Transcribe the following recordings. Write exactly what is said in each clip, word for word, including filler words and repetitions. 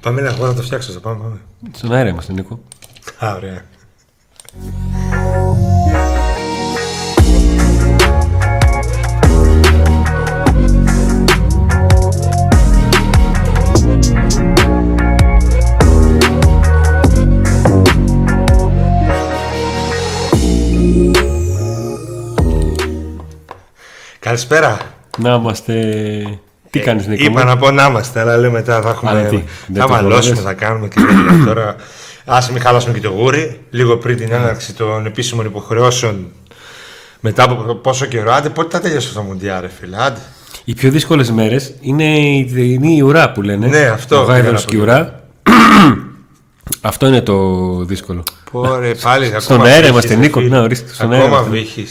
Πάμε ένα αγώνα να το φτιάξω, θα πάμε, πάμε. Στον αέρα είμαστε, Νίκο. Α, ωραία. Καλησπέρα. Να είμαστε. Τι κάνεις, Νίκο? Είπα να πω να είμαστε, αλλά λέω μετά θα έχουμε. Άρα, θα μαλώσουμε, θα κάνουμε και τέτοια. Τώρα ας μην χαλάσουμε και το γούρι. Λίγο πριν την έναρξη των επίσημων υποχρεώσεων. Μετά από πόσο καιρό, άντε πότε θα τελειώσει αυτό το Μουντιά, ρε φίλε? Άντε. Οι πιο δύσκολες μέρες είναι η ουρά που λένε. Ναι, αυτό. Ο γάιδαρος και η ουρά. Αυτό είναι το δύσκολο. Πόρε, πάλι στον αέρα είμαστε, Νίκο. Να ορίστε. Ακόμα βήχει.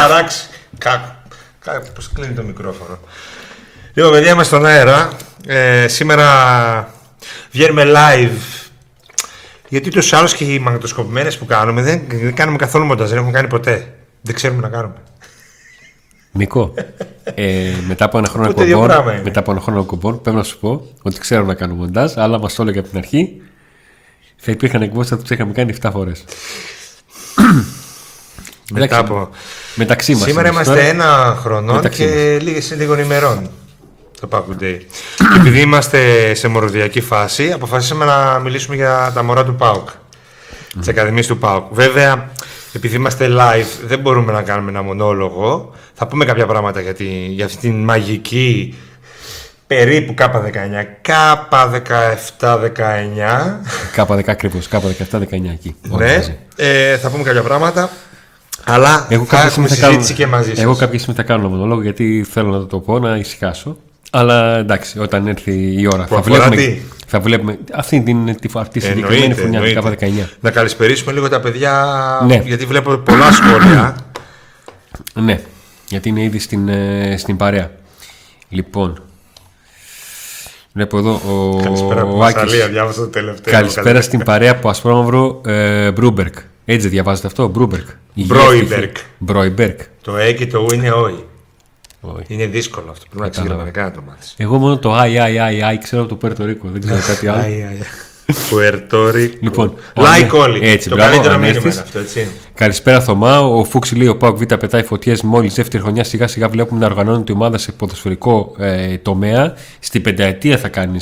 Χαράξει. Κάπου. Πώς κλείνει το μικρόφωνο. Λοιπόν, παιδιά, είμαστε στον αέρα. Ε, σήμερα βγαίνουμε live. Γιατί τους άλλους και οι μαγνητοσκοπημένες που κάνουμε δεν, δεν κάνουμε καθόλου μοντάζ, δεν έχουμε κάνει ποτέ. Δεν ξέρουμε να κάνουμε. Νίκο, ε, μετά από ένα χρόνο κομπών, μετά από ένα χρόνο κομπών, πρέπει να σου πω ότι ξέρω να κάνω μοντάζ, αλλά μας το έλεγε από την αρχή. Θα υπήρχαν εκβόσεις, θα τους είχαμε κάνει επτά φορές. Μετά από... Μεταξύ μας. Σήμερα είμαστε τώρα ένα χρονών και λίγες, λίγων ημερών το Pack Day. Και επειδή είμαστε σε μοροδιακή φάση, αποφασίσαμε να μιλήσουμε για τα μωρά του ΠΑΟΚ, mm. της Ακαδημίας του ΠΑΟΚ. Βέβαια, επειδή είμαστε live, δεν μπορούμε να κάνουμε ένα μονόλογο. Θα πούμε κάποια πράγματα για, τη, για αυτή την μαγική περίπου Κ δεκαεννιά, Κ δεκαεπτά, Κ δεκαεννιά. Κ δέκα ακριβώς, Κ δεκαεπτά, Κ δεκαεννιά εκεί. Ναι, ε, θα πούμε κάποια πράγματα. Αλλά εγώ θα έχουμε συζήτηση και μαζί σας. Εγώ κάποια στιγμή θα κάνω μονόλογο γιατί θέλω να το πω, να ησυχάσω. Αλλά εντάξει, όταν έρθει η ώρα. Προφορά θα βλέπουμε, τι? Θα βλέπουμε αυτή την αυτή συγκεκριμένη χρονιά του δεκαεννιά. Να καλησπερίσουμε λίγο τα παιδιά, ναι. Γιατί βλέπω πολλά σχόλια. Ναι, γιατί είναι ήδη στην, στην παρέα. Λοιπόν, βλέπω εδώ ο, καλησπέρα ο, ο Άκης. Μασαλία, διάβασα το τελευταίο. Καλησπέρα, καλησπέρα στην παρέα από Ασπρόβο ε, Μπρούμπερκ. Έτσι διαβάζετε αυτό, Μπρούμπερκ. Μπρόιμπερκ. Το «ε» και το «ου» είναι «όι». Είναι δύσκολο αυτό. Πρέπει να ξέρει κανένα το μάθει. Εγώ μόνο το «αι, αι, αι, αι» ξέρω από το Περτορίκο. Δεν ξέρω κάτι άλλο. Περτορίκο. Λοιπόν, like όλοι. Το καλύτερο μήνυμα είναι αυτό, έτσι. Καλησπέρα, Θωμά. Ο Φούξιλί, ο Παουβίτα πετάει φωτιές. Μόλις δεύτερη χρονιά σιγά-σιγά βλέπουμε να οργανώνεται η ομάδα σε ποδοσφαιρικό τομέα. Στην πενταετία θα κάνει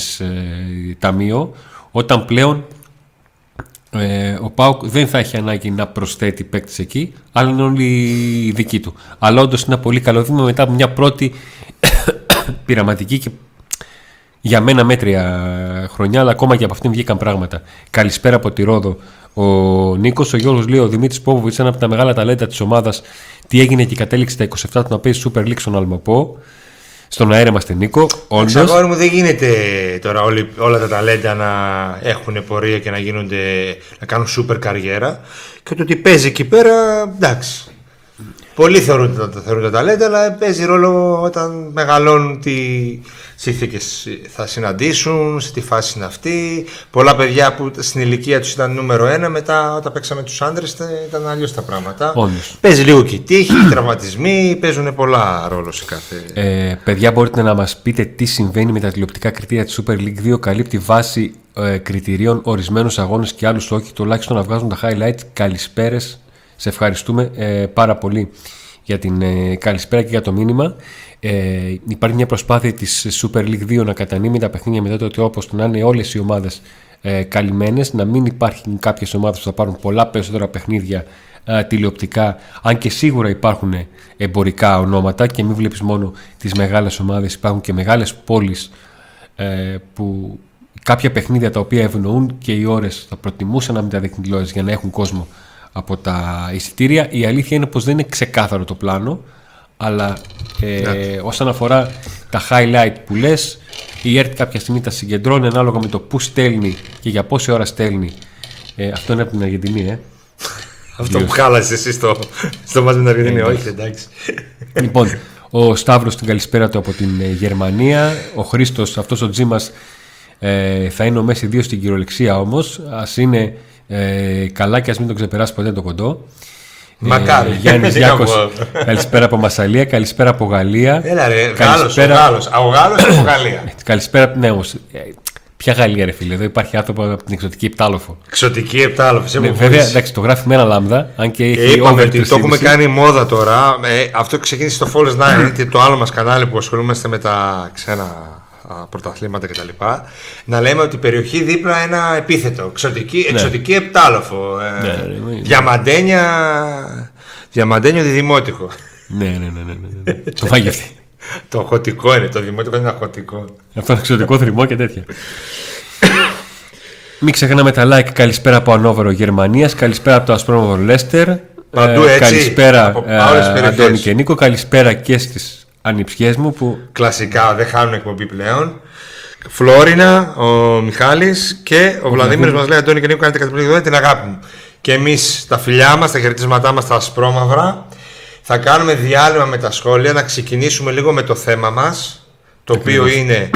ταμείο. Όταν πλέον Ε, ο ΠΑΟΚ δεν θα έχει ανάγκη να προσθέτει παίκτης εκεί, αλλά είναι όλοι δικοί του. Αλλά όντως είναι ένα πολύ καλό βήμα μετά από μια πρώτη πειραματική και για μένα μέτρια χρονιά, αλλά ακόμα και από αυτήν βγήκαν πράγματα. Καλησπέρα από τη Ρόδο ο Νίκος. Ο Γιώργος λέει: ο Δημήτρης Πόβο ήταν από τα μεγάλα ταλέντα της ομάδας. Τι έγινε και κατέληξε τα είκοσι επτά του να παίζει Super League στον Αλμαπό. Στον αέρα είμαστε, Νίκο. Όντως. Αγόρι μου, δεν γίνεται τώρα όλοι, όλα τα ταλέντα να έχουν πορεία και να, γίνονται, να κάνουν σούπερ καριέρα. Και το ότι παίζει εκεί πέρα, εντάξει. Πολλοί θεωρούν τα, θεωρούν τα ταλέντα, αλλά παίζει ρόλο όταν μεγαλώνουν τι συνθήκες θα συναντήσουν, σε τι φάση είναι αυτή. Πολλά παιδιά που στην ηλικία τους ήταν νούμερο ένα, μετά όταν παίξαμε τους άντρες ήταν αλλιώς τα πράγματα. Όντως. Παίζει λίγο και η τύχη, οι τραυματισμοί, παίζουν πολλά ρόλο σε κάθε. Ε, παιδιά, μπορείτε να μας πείτε τι συμβαίνει με τα τηλεοπτικά κριτήρια της Super League δύο. Καλύπτει βάση ε, κριτηρίων ορισμένους αγώνες και άλλους όχι, τουλάχιστον να βγάζουν τα highlights. Καλησπέρες. Σε ευχαριστούμε ε, πάρα πολύ για την ε, καλησπέρα και για το μήνυμα. Ε, υπάρχει μια προσπάθεια της Super League δύο να κατανείμει τα παιχνίδια με τότε ότι όπως να είναι όλες οι ομάδες ε, καλυμμένες, να μην υπάρχουν κάποιες ομάδες που θα πάρουν πολλά περισσότερα παιχνίδια ε, τηλεοπτικά, αν και σίγουρα υπάρχουν εμπορικά ονόματα και μην βλέπεις μόνο τις μεγάλες ομάδες, υπάρχουν και μεγάλες πόλεις ε, που κάποια παιχνίδια τα οποία ευνοούν και οι ώρες θα προτιμούσαν να μην τα δείχνουν τηλεόραση για να έχουν κόσμο από τα εισιτήρια. Η αλήθεια είναι πως δεν είναι ξεκάθαρο το πλάνο, αλλά ε, όσον αφορά τα highlight που λες, η ΕΡΤ κάποια στιγμή τα συγκεντρώνει ανάλογα με το που στέλνει και για πόση ώρα στέλνει. Ε, αυτό είναι από την Αργεντινή, ε. Αυτό που χάλασες εσύ στο, στο μάτι με την Αργεντινή, όχι, εντάξει. Λοιπόν, ο Σταύρος την καλησπέρα του από την Γερμανία, ο Χρήστος, αυτός ο Τζίμας, ε, θα είναι ο μέση δύο στην κυριολεξία όμως, ας είναι... Ε, καλά και ας μην τον ξεπεράσει ποτέ το κοντό. Μακάρι. Ε, Γιάννης Γιάκος. Καλησπέρα από Μασαλία. Καλησπέρα από Γαλλία. Έλα ρε, καλησπέρα... Γάλλος, ο Γάλλος. Ο Γάλλος από Γαλλία. Καλησπέρα, ναι, όμως. Ποια Γαλλία, ρε φίλε, εδώ υπάρχει άτομο από την Εξωτική Επτάλοφο. Εξωτική Επτάλοφο, ναι, βέβαια, εντάξει, το γράφει με ένα λάμδα. Αν και έχει είπαμε ότι το έχουμε κάνει μόδα τώρα. Ε, αυτό ξεκίνησε το False Nine και το άλλο μας κανάλι που ασχολούμαστε με τα ξένα πρωταθλήματα κτλ. Να λέμε ότι η περιοχή δίπλα ένα επίθετο. Εξωτική, ναι. Εξωτική Επτάλοφο. Ε, ναι, ναι, διαμαντένια. Διαμαντένιο διδημότυχο. Ναι, ναι, ναι, ναι, ναι. Το φάγει αυτή. Το χωτικό είναι, το δημοτικό είναι αχωτικό. Αυτό είναι εξωτικό θρυμό και τέτοια. Μην ξεχνάμε τα like. Καλησπέρα από Ανόβαρο Γερμανίας. Καλησπέρα από το Ασπρόβο Λέστερ. Παντού έτσι. Καλησπέρα από ε, Αντώνη και Νίκο. Καλησπέρα και στις ανιψιές μου που κλασικά δεν χάνουν εκπομπή πλέον. Φλόρινα, ο Μιχάλης και ο Βλαδίμηρος μας λέει: Αντώνη και Νίκο, κάνετε καταπληκτική την αγάπη μου. Και εμείς τα φιλιά μας, τα χαιρετίσματά μας, τα ασπρόμαυρα. Θα κάνουμε διάλειμμα με τα σχόλια, να ξεκινήσουμε λίγο με το θέμα μας, το Εκριβώς. οποίο είναι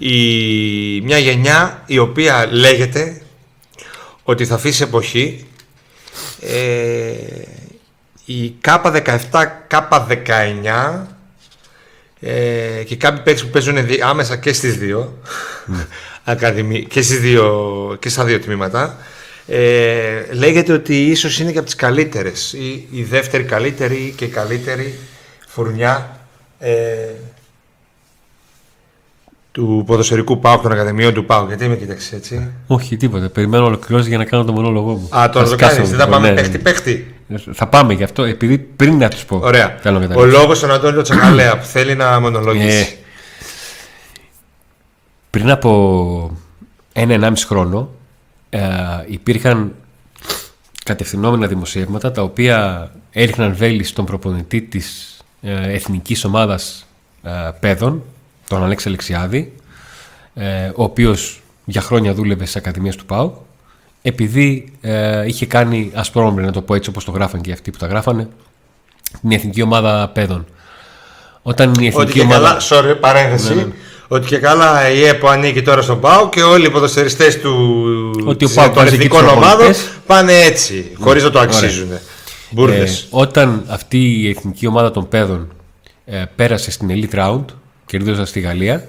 η... μια γενιά η οποία λέγεται ότι θα αφήσει εποχή. Ε... Η Κ δεκαεπτά, Κ δεκαεννιά ε... και κάποιοι παίκτες που παίζουν άμεσα και στις δύο, ακαδημι... και, στις δύο... και στα δύο τμήματα. Ε, λέγεται ότι ίσως είναι και από τις καλύτερες ή η δεύτερη καλύτερη και η καλύτερη φουρνιά ε, του ποδοσφαιρικού ΠΑΟΚ, των ακαδημιών του ΠΑΟΚ. Γιατί με κοιτάξεις έτσι? Όχι τίποτα, περιμένω ολοκληρώσει για να κάνω το μονόλογό μου. Α, το ολοκληρώσεις, δεν θα πάμε ναι, παίχτη παίχτη θα πάμε γι' αυτό, επειδή πριν να τους πω. Ωραία, ο λόγος στον Αντώνη Λοτσακαλέα που θέλει να μονολογήσει. Πριν από ένα ενάμιση χρόνο Ε, υπήρχαν κατευθυνόμενα δημοσιεύματα τα οποία έριχναν βέλη στον προπονητή της ε, εθνικής ομάδας ε, παιδών, τον Αλέξη Αλεξιάδη, ε, ο οποίος για χρόνια δούλευε στις ακαδημίες του ΠΑΟΚ, επειδή ε, είχε κάνει ασπρόμαυρο, να το πω έτσι όπως το γράφαν και αυτοί που τα γράφανε, την εθνική ομάδα παιδών. Όταν η εθνική Ότι ομάδα... καλά, sorry, παρένθεση. Ναι, ναι. Ότι και καλά η ΕΠΟ ανήκει τώρα στον ΠΑΟ και όλοι οι ποδοσφαιριστές του εθνικών ομάδων πάνε έτσι, χωρίς να το αξίζουν. Ε, όταν αυτή η εθνική ομάδα των παιδών ε, πέρασε στην Elite Round, κερδίζοντας στη Γαλλία,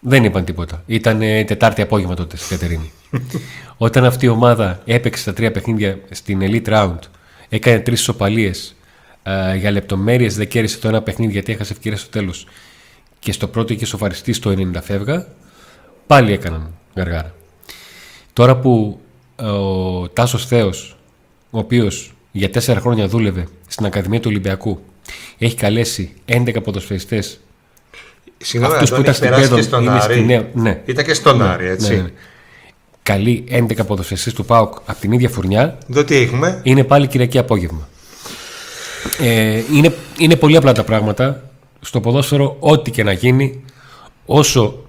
δεν είπαν τίποτα. Ήταν ε, Τετάρτη απόγευμα τότε στην Κατερίνη. Όταν αυτή η ομάδα έπαιξε τα τρία παιχνίδια στην Elite Round, έκανε τρεις ισοπαλίες, ε, για λεπτομέρειες δεν κέρδισε το ένα παιχνίδι γιατί έχασε ευκαιρία στο τέλος. Και στο πρώτο είχε σοβαριστεί στο ενενήντα φεύγα, πάλι έκαναν γαργάρα. Τώρα που ο Τάσος Θέος, ο οποίος για τέσσερα χρόνια δούλευε στην Ακαδημία του Ολυμπιακού, έχει καλέσει έντεκα ποδοσφαιριστές. Συγγνώμη, αυτούς που ήταν στην Πέδον, είναι στην Νέα. Ναι, ήταν και στον ναι, Άρη, έτσι. Ναι, ναι. Καλεί έντεκα ποδοσφαιριστές του ΠΑΟΚ από την ίδια φουρνιά. Εδώ τι έχουμε. Είναι πάλι Κυριακή απόγευμα. Ε, είναι, είναι πολύ απλά τα πράγματα. Στο ποδόσφαιρο, ό,τι και να γίνει, όσο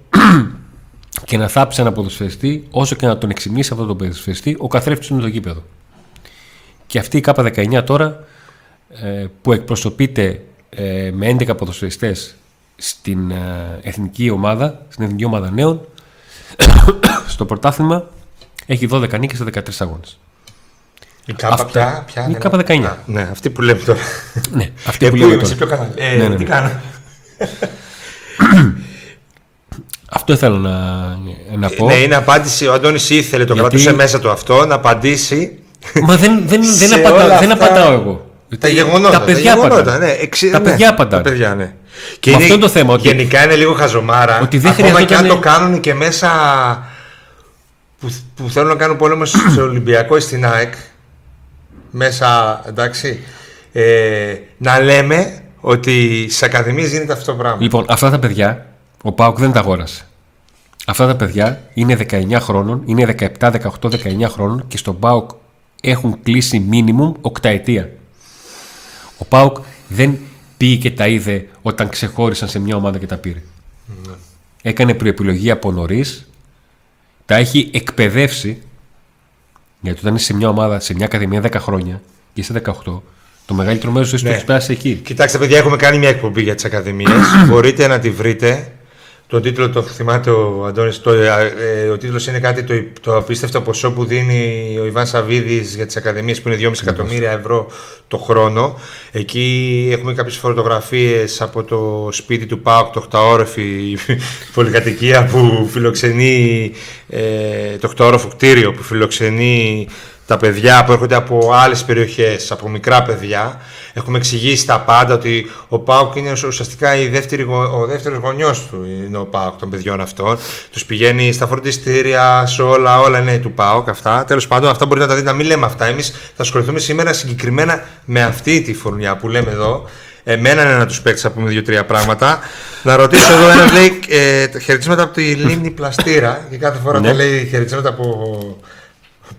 και να θάψει ένα ποδοσφαιριστή, όσο και να τον εξυμνήσει αυτό τον ποδοσφαιριστή, ο καθρέφτης είναι το γήπεδο. Και αυτή η Κ δεκαεννιά τώρα, ε, που εκπροσωπείται ε, με έντεκα ποδοσφαιριστές στην ε, εθνική ομάδα, στην εθνική ομάδα νέων, στο πρωτάθλημα έχει δώδεκα νίκες σε δεκατρείς αγώνες. Η Κάπα πια, πια η Κάπα δεκαεννιά. Α, ναι, αυτή που λέμε τώρα. Ναι, αυτή που λέμε τώρα. Ε, ναι, ναι, τι ναι. κάνω. Αυτό ήθελα να, να πω. Ναι, είναι απάντηση. Ο Αντώνης ήθελε, το γιατί... κρατούσε μέσα του αυτό, να απαντήσει. Μα δεν, δεν, δεν, απαντά, αυτά... δεν απαντάω εγώ. Τα γεγονότα. Τα παιδιά απαντάνε. Ναι, εξι... Τα παιδιά απαντάνε. Ναι. Και είναι, αυτό είναι το θέμα. Ότι... Γενικά είναι λίγο χαζομάρα. Ότι δεν ακόμα χρειαζόταν... και αν το κάνουν και μέσα που, που θέλουν να κάνουν πόλεμο στο Ολυμπιακό ή στην ΑΕΚ. Μέσα, εντάξει, ε, να λέμε ότι στις ακαδημίες γίνεται αυτό το πράγμα. Λοιπόν, αυτά τα παιδιά, ο ΠΑΟΚ δεν τα αγόρασε. Αυτά τα παιδιά είναι δεκαεννιά χρόνων, είναι δεκαεπτά, δεκαοκτώ, δεκαεννιά χρόνων και στον ΠΑΟΚ έχουν κλείσει μίνιμουμ οκταετία. Ο ΠΑΟΚ δεν πήγε και τα είδε όταν ξεχώρισαν σε μια ομάδα και τα πήρε. Mm. Έκανε προεπιλογή από νωρίς, τα έχει εκπαιδεύσει. Γιατί όταν είσαι σε μια ομάδα, σε μια ακαδημία δέκα χρόνια και είσαι δεκαοκτώ, το μεγαλύτερο μέρος του ναι. έχει περάσει εκεί. Κοιτάξτε, παιδιά, έχουμε κάνει μια εκπομπή για τις ακαδημίες. Μπορείτε να τη βρείτε. τον τίτλο το θυμάται ο Αντώνης. Το, ε, ο τίτλος είναι κάτι το, το απίστευτο ποσό που δίνει ο Ιβάν Σαββίδης για τις ακαδημίες, που είναι δυόμισι εκατομμύρια ευρώ το χρόνο. Εκεί έχουμε κάποιες φωτογραφίες από το σπίτι του ΠΑΟΚ, το οκταόροφη πολυκατοικία που φιλοξενεί, ε, το οκταόροφο κτίριο που φιλοξενεί τα παιδιά που έρχονται από άλλες περιοχές, από μικρά παιδιά. Έχουμε εξηγήσει τα πάντα, ότι ο ΠΑΟΚ είναι ουσιαστικά η δεύτερη, ο δεύτερος γονιός του, είναι ο ΠΑΟΚ των παιδιών αυτών. Τους πηγαίνει στα φροντιστήρια, σε όλα, όλα είναι του ΠΑΟΚ αυτά. Τέλος πάντων, αυτά μπορείτε να τα δείτε, να μην λέμε αυτά. Εμείς θα ασχοληθούμε σήμερα συγκεκριμένα με αυτή τη φουρνιά που λέμε εδώ. Εμένα είναι να τους παίξεις, θα πούμε δύο-τρία πράγματα. Να ρωτήσω εδώ, ένας λέει ε, χαιρετίσματα από τη λίμνη Πλαστήρα, και κάθε φορά που λέει χαιρετίσματα από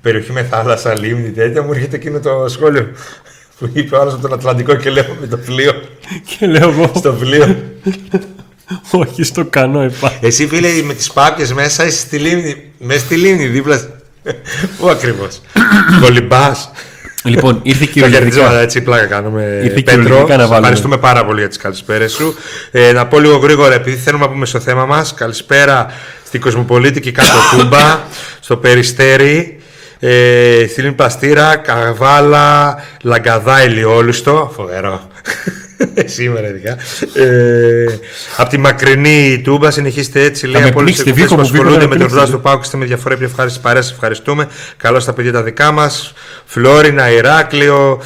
περιοχή με θάλασσα, λίμνη, τέτοια, μου έρχεται εκείνο το σχόλιο που είπε ο άλλος από τον Ατλαντικό και λέω με το πλοίο. Και λέω εγώ. Στο πλοίο. Όχι, στο κανό επάνω. Εσύ, φίλε, με τις πάπιες μέσα, είσαι στη λίμνη, μέσα στη λίμνη, δίπλα. Πού ακριβώς? Κολυμπάς. Λοιπόν, ήρθε κυριολεκτικά. Έτσι, πλάκα κάνουμε. Πέτρο, ευχαριστούμε πάρα πολύ για τις καλησπέρες σου. Ε, να πω λίγο γρήγορα, επειδή θέλουμε να πούμε στο θέμα μας. Καλησπέρα στην Κοσμοπολίτικη Κάτω Τούμπα, στο Περιστέρι. Ε, Στήλη Πλαστήρα, Καβάλα, Λαγκαδά, Ηλιόλουστο. Φοβερό. Σήμερα ειδικά. Ε, από τη μακρινή Τούμπα, συνεχίστε έτσι. Λέει από όλου του που ασχολούνται με τον Ρουντά του Πάουκ, είστε με διαφορά πιο ευχάριστη παρέα. Σας ευχαριστούμε. Καλώ τα παιδιά τα δικά μας. Φλόρινα, Ηράκλειο.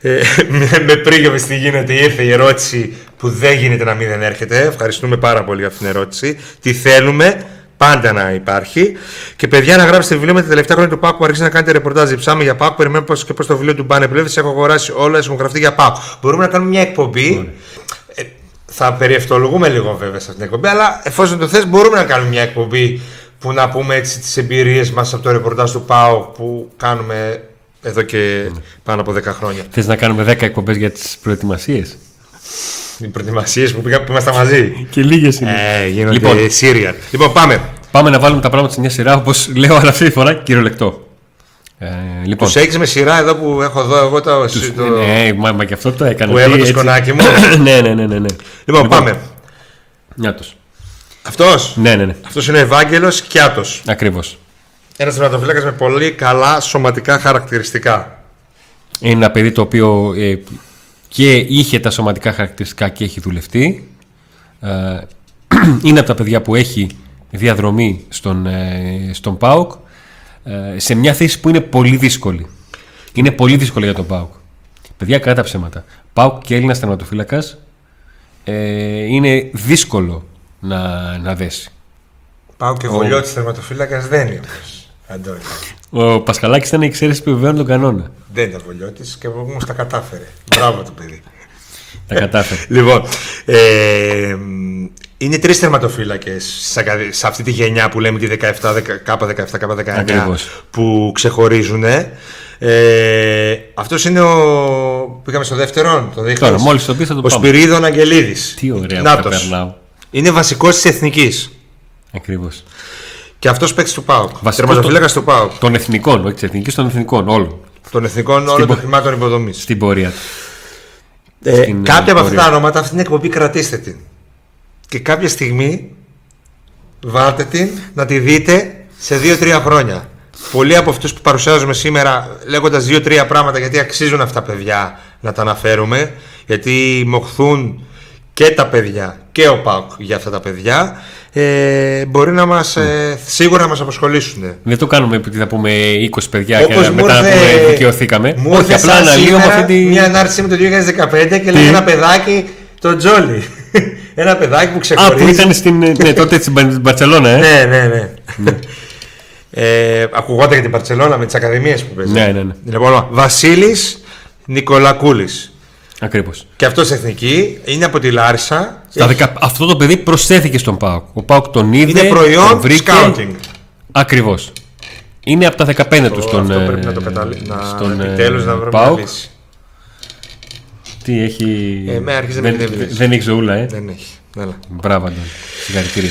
Ε, με με πρίγευε τι γίνεται, ήρθε η ερώτηση που δεν γίνεται να μην δεν έρχεται. Ευχαριστούμε πάρα πολύ για αυτήν την ερώτηση. Τι θέλουμε. Πάντα να υπάρχει. Και παιδιά, να γράψετε βιβλίο με τα τελευταία χρόνια του ΠΑΟΚ που αρχίζει να κάνετε ρεπορτάζ. Ψάμε για ΠΑΟΚ. Περιμένω πως και πως το βιβλίο του Μπάνε Πλεύρης. Έχω αγοράσει όλα, έχουν γραφτεί για ΠΑΟΚ. Μπορούμε να κάνουμε μια εκπομπή. Ε, θα περιευτολογούμε λίγο βέβαια σε αυτήν την εκπομπή, αλλά εφόσον το θες, μπορούμε να κάνουμε μια εκπομπή που να πούμε έτσι τις εμπειρίες μας από το ρεπορτάζ του ΠΑΟΚ που κάνουμε εδώ και πάνω από δέκα χρόνια. Θες να κάνουμε δέκα εκπομπές για τις προετοιμασίες. Οι προετοιμασίες που πήγαμε, που ήμασταν μαζί. Και λίγες είναι. Ε, γίνονται λοιπόν, Syria. Λοιπόν, πάμε. Πάμε να βάλουμε τα πράγματα σε μια σειρά, όπως λέω, αλλά αυτή τη φορά κυριολεκτό. Ε, λοιπόν. Τους έχεις με σειρά εδώ που έχω εδώ εγώ το. Τους, το... Ναι, μα, μα και αυτό το έκανα. Που έβαλε το σκονάκι μου. ναι, ναι, ναι, ναι, ναι. Λοιπόν, πάμε. Νιάτος. Αυτός. Ναι, ναι, ναι. Αυτός είναι ο Ευάγγελος Κιάτος. Ακριβώς. Ένας τερματοφύλακας με πολύ καλά σωματικά χαρακτηριστικά. Είναι ένα παιδί το οποίο. Ε, και είχε τα σωματικά χαρακτηριστικά και έχει δουλευτεί. Είναι από τα παιδιά που έχει διαδρομή στον, στον ΠΑΟΚ, σε μια θέση που είναι πολύ δύσκολη. Είναι πολύ δύσκολη για τον ΠΑΟΚ. Παιδιά, κράτα ψέματα. ΠΑΟΚ και Έλληνας τερματοφύλακας ε, είναι δύσκολο να, να δέσει. ΠΑΟΚ και Βολιώτης τερματοφύλακας δεν είναι. Αντώνη. Ο Πασχαλάκης ήταν η εξαίρεση που επιβεβαιώνει τον κανόνα. Δεν ήταν Βολιώτης και όμως τα κατάφερε. Μπράβο το παιδί. Τα κατάφερε. Λοιπόν, ε, είναι τρεις τερματοφύλακες σε αυτή τη γενιά που λέμε τη δεκαεπτά, δεκαεπτά, δεκαεννιά Ακριβώς. Που ξεχωρίζουν. Ε, αυτός είναι ο. Πήγαμε στο δεύτερον. Το δείχνω. Μόλις το πει θα το πάμε. Ο Σπυρίδων Αγγελίδης. Τι ωραία που τα περνάω. Είναι βασικός της Εθνικής. Ακριβώς. Και αυτός παίξει του ΠΑΟΚ. Τερματοφύλακας του ΠΑΟΚ. Των εθνικών, όχι της Εθνικής, των εθνικών όλων. Των εθνικών όλων των χρημάτων υποδομής. Στην πορεία του. Ε, ε, κάποια από αυτά τα ονόματα, αυτή την εκπομπή κρατήστε την. Και κάποια στιγμή βάλτε την να τη δείτε σε δύο-τρία χρόνια. Πολλοί από αυτούς που παρουσιάζουμε σήμερα, λέγοντας δύο-τρία πράγματα, γιατί αξίζουν αυτά τα παιδιά να τα αναφέρουμε, γιατί μοχθούν και τα παιδιά και ο ΠΑΟΚ για αυτά τα παιδιά. Ε, μπορεί να μας, mm. ε, σίγουρα να μας απασχολήσουν. Δεν το κάνουμε επειδή θα πούμε είκοσι παιδιά όπως και μετά να πούμε δικαιωθήκαμε. Μου ήρθε αυτή... μια ανάρτηση με το δύο χιλιάδες δεκαπέντε και λέει ένα παιδάκι, τον Τζόλι. Ένα παιδάκι που ξεχωρίζει. Α, που ήταν στην, ναι, τότε στην Μπαρτσελώνα, ε. ναι, ναι, ναι. ναι. Ε, ακουγόταν για την Μπαρτσελώνα με τις ακαδημίες που παίζει. Ναι, ναι, ναι. Λοιπόν, Βασίλης Νικολακούλης. Ακριβώς. Και αυτός εθνική, είναι από τη Λάρισα. Έχει... Αυτό το παιδί προσθέθηκε στον ΠΑΟΚ. Ο ΠΑΟΚ τον είδε. Είναι προϊόν σκάουτινγκ. Ακριβώς. Είναι από τα δεκαπέντε του στον ΠΑΟΚ. Αυτό πρέπει να το καταλήξουμε. Επιτέλους να βρούμε μια λύση. Τι έχει. Ε, με άρχισε να μην δεν, δεν έχει ζωούλα, ε. Δεν έχει. Έλα. Μπράβο, Αντώνη. Συγχαρητήρια.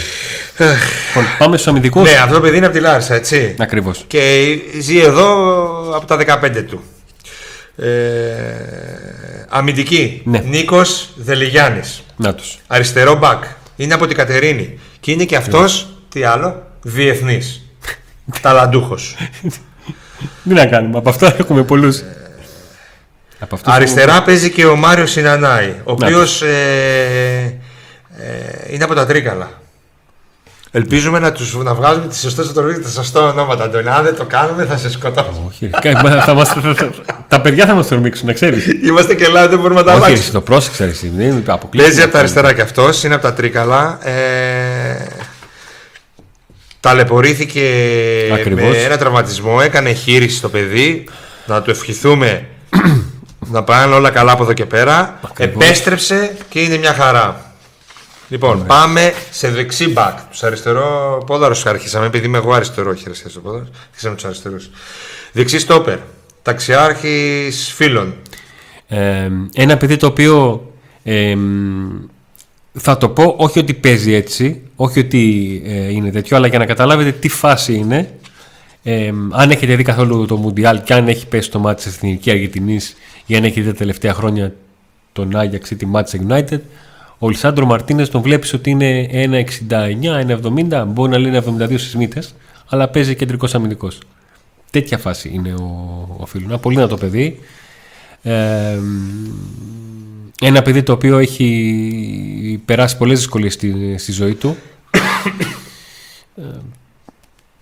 Πάμε στους αμυντικούς. Ναι, αυτό το παιδί είναι από τη Λάρισα, έτσι. Ακριβώς. Και ζει εδώ από τα δεκαπέντε του. Ε, αμυντική, ναι. Νίκος Δελιγιάννης. Αριστερό μπακ. Είναι από την Κατερίνη. Και είναι και αυτός, τι άλλο, διεθνής. Ταλαντούχος. Τι να κάνουμε, από αυτά έχουμε πολλούς. Αριστερά που... παίζει και ο Μάριος Σινανάη, ο οποίος ε, ε, είναι από τα Τρίκαλα. Ελπίζουμε να, τους, να βγάζουμε τις σωστές φωτογραφίες, τα σωστά ονόματα. Αντώνη, αν δεν το κάνουμε θα σε σκοτώσουμε. Όχι. θα μας, θα, τα παιδιά θα μας τορμήξουν, να ξέρεις. Είμαστε και λάδι, δεν μπορούμε να τα αλλάξουμε. Όχι, το πρόσεξα, εσύ. Παίζει από τα αριστερά κι αυτός, είναι από τα Τρίκαλα. Ε, ταλαιπωρήθηκε ακριβώς. Με ένα τραυματισμό, έκανε χείριση στο παιδί. Να του ευχηθούμε να πάνε όλα καλά από εδώ και πέρα. Ακριβώς. Επέστρεψε και είναι μια χαρά. Λοιπόν, ναι. Πάμε σε δεξί μπακ. Τους αριστεροπόδαρους αρχίσαμε, επειδή είμαι εγώ αριστερό χέρι αριστεροπόδαρος. Αρχίσαμε τους αριστερούς. Δεξί στόπερ, ταξιάρχης Φίλων. Ε, ένα παιδί το οποίο ε, θα το πω, όχι ότι παίζει έτσι, όχι ότι ε, είναι τέτοιο, αλλά για να καταλάβετε τι φάση είναι. Ε, αν έχετε δει καθόλου το Μουντιάλ και αν έχει πέσει το μάτι στην Εθνική Αργεντινής ή αν έχετε δει τα τελευταία χρόνια τον Άγιαξ ή τη Manchester United, ο Λισάντρο Μαρτίνες τον βλέπεις ότι είναι ένα εξήντα εννιά, ένα εβδομήντα, μπορεί να λέει ένα εβδομήντα δύο στις μύτες, αλλά παίζει κεντρικός αμυντικός. Τέτοια φάση είναι ο, ο Φίλου. Ένα πολύ δυνατό παιδί. Ε, ένα παιδί το οποίο έχει περάσει πολλές δυσκολίες στη, στη ζωή του.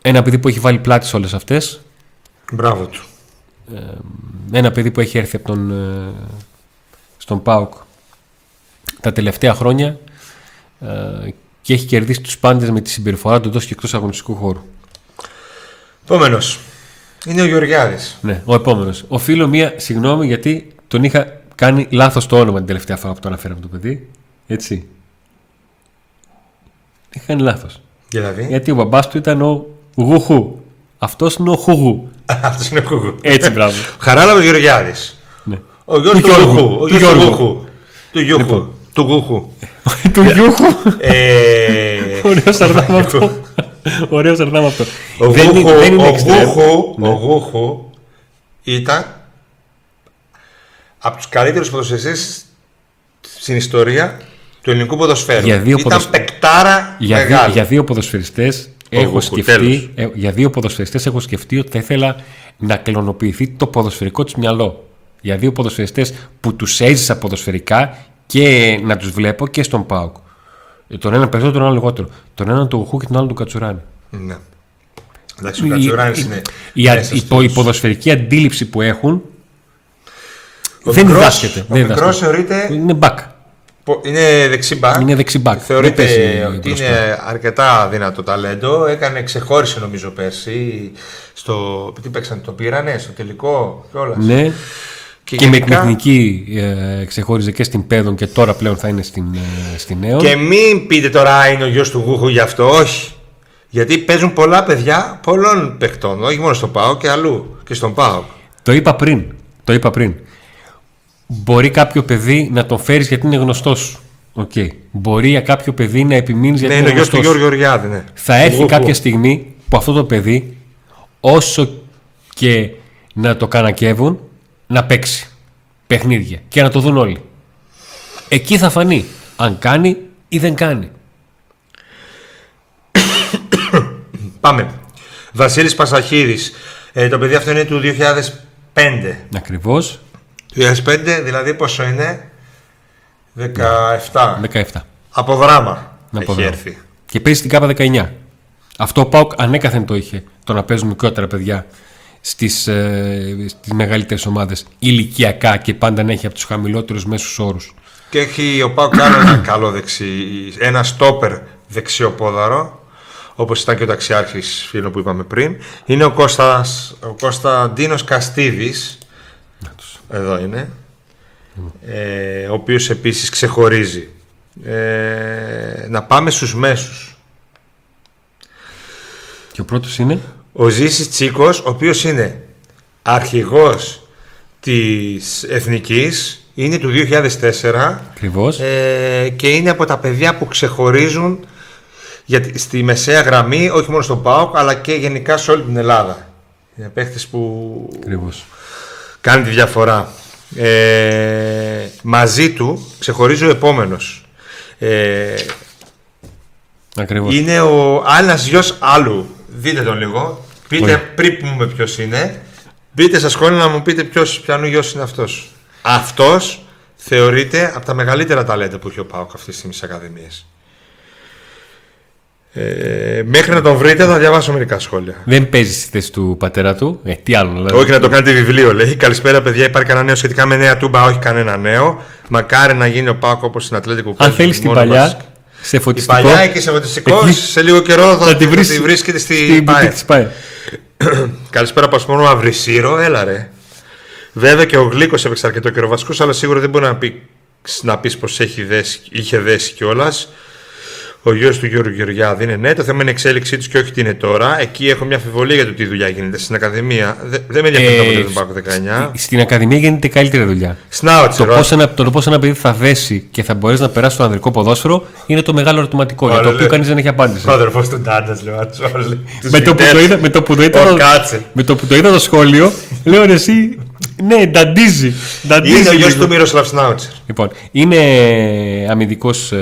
Ένα παιδί που έχει βάλει πλάτη σε όλες αυτές. Μπράβο του. Ένα παιδί που έχει έρθει από τον, στον ΠΑΟΚ τα τελευταία χρόνια και έχει κερδίσει τους πάντες με τη συμπεριφορά του εντός και εκτός αγωνιστικού χώρου. Επόμενος είναι ο Γεωργιάδης. Ναι, ο επόμενος. Οφείλω μία συγγνώμη γιατί τον είχα κάνει λάθος το όνομα την τελευταία φορά που το αναφέραμε το παιδί. Έτσι. Είχα κάνει λάθος. Δηλαδή. Γιατί ο μπαμπάς του ήταν ο Γούχου. Αυτός είναι ο Χουγού. Αυτός είναι ο Χουγού. Έτσι, μπράβο. Χαράλαμπος Γεωργιάδης. Ναι. Ο γιος του Γιώργου. Ο γιος του Γιώργου. Του Γιούχου. Λοιπόν. Του Γιούχου. Του Γιούχου. Ωραίο σαρδάμ αυτό. Ο Γιούχου ήταν από τους καλύτερους ποδοσφαιριστές στην ιστορία του ελληνικού ποδοσφαίρου. Ήταν παικτάρα μεγάλη. Για δύο ποδοσφαιριστές έχω σκεφτεί, για δύο ποδοσφαιριστές έχω σκεφτεί ότι θα ήθελα να κλωνοποιηθεί το ποδοσφαιρικό του μυαλό. Για δύο ποδοσφαιριστές που τους έζησα ποδοσφαιρικά και να τους βλέπω και στον ΠΑΟΚ. Τον ένα περισσότερο, τον άλλο λιγότερο. Τον έναν τον Γουχού και τον άλλο τον Κατσουράνη. Ναι. Εντάξει, ο Κατσουράνης είναι. Η, η, η, η ποδοσφαιρική αντίληψη που έχουν ο δεν μικρός, διδάσκεται. Ο δεν μικρός θεωρείται. Είναι μπακ. Είναι δεξί μπακ. Είναι δεξί μπακ. Θεωρείται ότι είναι, είναι αρκετά δυνατό ταλέντο. Έκανε ξεχώριση νομίζω πέρσι. Στο, τι παίξαν, το πήρανε στο τελικό κιόλας. Ναι. Και, και γενικά, με την εθνική ε, ξεχώριζε και στην Πέδων και τώρα πλέον θα είναι στην, ε, στην ΕΟ. Και μην πείτε τώρα είναι ο γιος του Γούχου γι' αυτό, όχι. Γιατί παίζουν πολλά παιδιά πολλών παιχτών, όχι μόνο στον ΠΑΟΚ και αλλού και στον ΠΑΟΚ. Το είπα πριν, το είπα πριν. Μπορεί κάποιο παιδί να τον φέρεις γιατί είναι γνωστό σου. Okay. Μπορεί για κάποιο παιδί να επιμείνεις γιατί ναι, είναι γνωστό. Ναι, είναι ο γιος του Γιώργου Γεωργιάδη, ναι. Θα έρθει Γουχου. Κάποια στιγμή που αυτό το παιδί, όσο και να το κανακεύουν, να παίξει παιχνίδια και να το δουν όλοι. Εκεί θα φανεί αν κάνει ή δεν κάνει. Πάμε. Βασίλης Πασαχίδης. Ε, το παιδί αυτό είναι του δύο χιλιάδες πέντε. Ακριβώς. Το δύο χιλιάδες πέντε δηλαδή πόσο είναι? δεκαεπτά. δεκαεπτά. Από Δράμα έχει δράμα. Έρθει. Και παίζει στην ΚΑΠΑ δεκαεννιά. Αυτό ο ΠΑΟΚ ανέκαθεν το είχε. Το να παίζουν μικρότερα παιδιά στις, ε, στις μεγαλύτερες ομάδες ηλικιακά και πάντα να έχει από τους χαμηλότερους μέσους όρους. Και έχει ο ΠΑΟΚ κάνει ένα καλό δεξί, ένα στόπερ δεξιοπόδαρο, όπως ήταν και ο ταξιάρχης Φίλο που είπαμε πριν. Είναι ο, Κώστας, ο Κωνσταντίνος Καστίδης. Εδώ είναι. Ε, ο οποίος επίσης ξεχωρίζει. Ε, να πάμε στους μέσους. Και ο πρώτος είναι ο Ζήσης Τσίκος, ο οποίος είναι αρχηγός της Εθνικής, είναι του δύο χιλιάδες τέσσερα. Ακριβώς. Ε, και είναι από τα παιδιά που ξεχωρίζουν για, στη μεσαία γραμμή, όχι μόνο στον ΠΑΟΚ, αλλά και γενικά σε όλη την Ελλάδα. Είναι παίχτης που Ακριβώς. κάνει τη διαφορά. Ε, μαζί του ξεχωρίζει ο επόμενος. Ε, Ακριβώς. Είναι ο άλλας γιος άλλου. Δείτε τον λίγο. Πείτε yeah. πριν που μου ποιος είναι. Μπείτε στα σχόλια να μου πείτε ποιος πιανού γιος είναι αυτός. Αυτός θεωρείται από τα μεγαλύτερα ταλέντα που έχει ο ΠΑΟΚ αυτή τη στιγμή στις ακαδημίες. Ε, μέχρι να τον βρείτε θα διαβάσω μερικά σχόλια. Δεν παίζει στη θέση του πατέρα του. Ε, τι άλλο, δηλαδή. Όχι να το κάνετε βιβλίο, λέει. Καλησπέρα, παιδιά. Υπάρχει κανένα νέο σχετικά με νέα τούμπα? Όχι, κανένα νέο. Μακάρι να γίνει ο ΠΑΟΚ όπως στην Ατλέτικο. Αν θέλει την παλιά. Μας... σε φωτιστικό. Η παλιά και σε φωτιστικό. Εκεί... σε λίγο καιρό θα, θα τη βρίσκεται, βρίσκεται στη ΠΑΕ. Καλησπέρα, Πασμόνο Αυρυσίρο. Έλα ρε. Βέβαια και ο Γλίκος έπαιξε αρκετό καιρό βασικός, αλλά σίγουρα δεν μπορεί να πει να πεις πως έχει δέσει, είχε δέσει κιόλας. Ο γιος του Γιώργου Γεωργιάδη είναι ναι. Το θέμα είναι η εξέλιξή τους και όχι τι είναι τώρα. Εκεί έχω μια αμφιβολία για το τι δουλειά γίνεται. Στην Ακαδημία δεν με ενδιαφέρει από τον Πάκο δεκαεννιά. Στην Ακαδημία γίνεται καλύτερη δουλειά. Το πώς ένα παιδί θα δέσει και θα μπορέσει να περάσει στο ανδρικό ποδόσφαιρο είναι το μεγάλο ερωτηματικό για το οποίο κανείς δεν έχει απάντηση. Ο αδερφός του Ντάντας, λέω. Με το που το είδα το σχόλιο, λέω εσύ. Ναι, νταντίζει. Είναι ο γιος του Μύροσλαβ Σνάουτσερ. Λοιπόν, είναι αμυντικός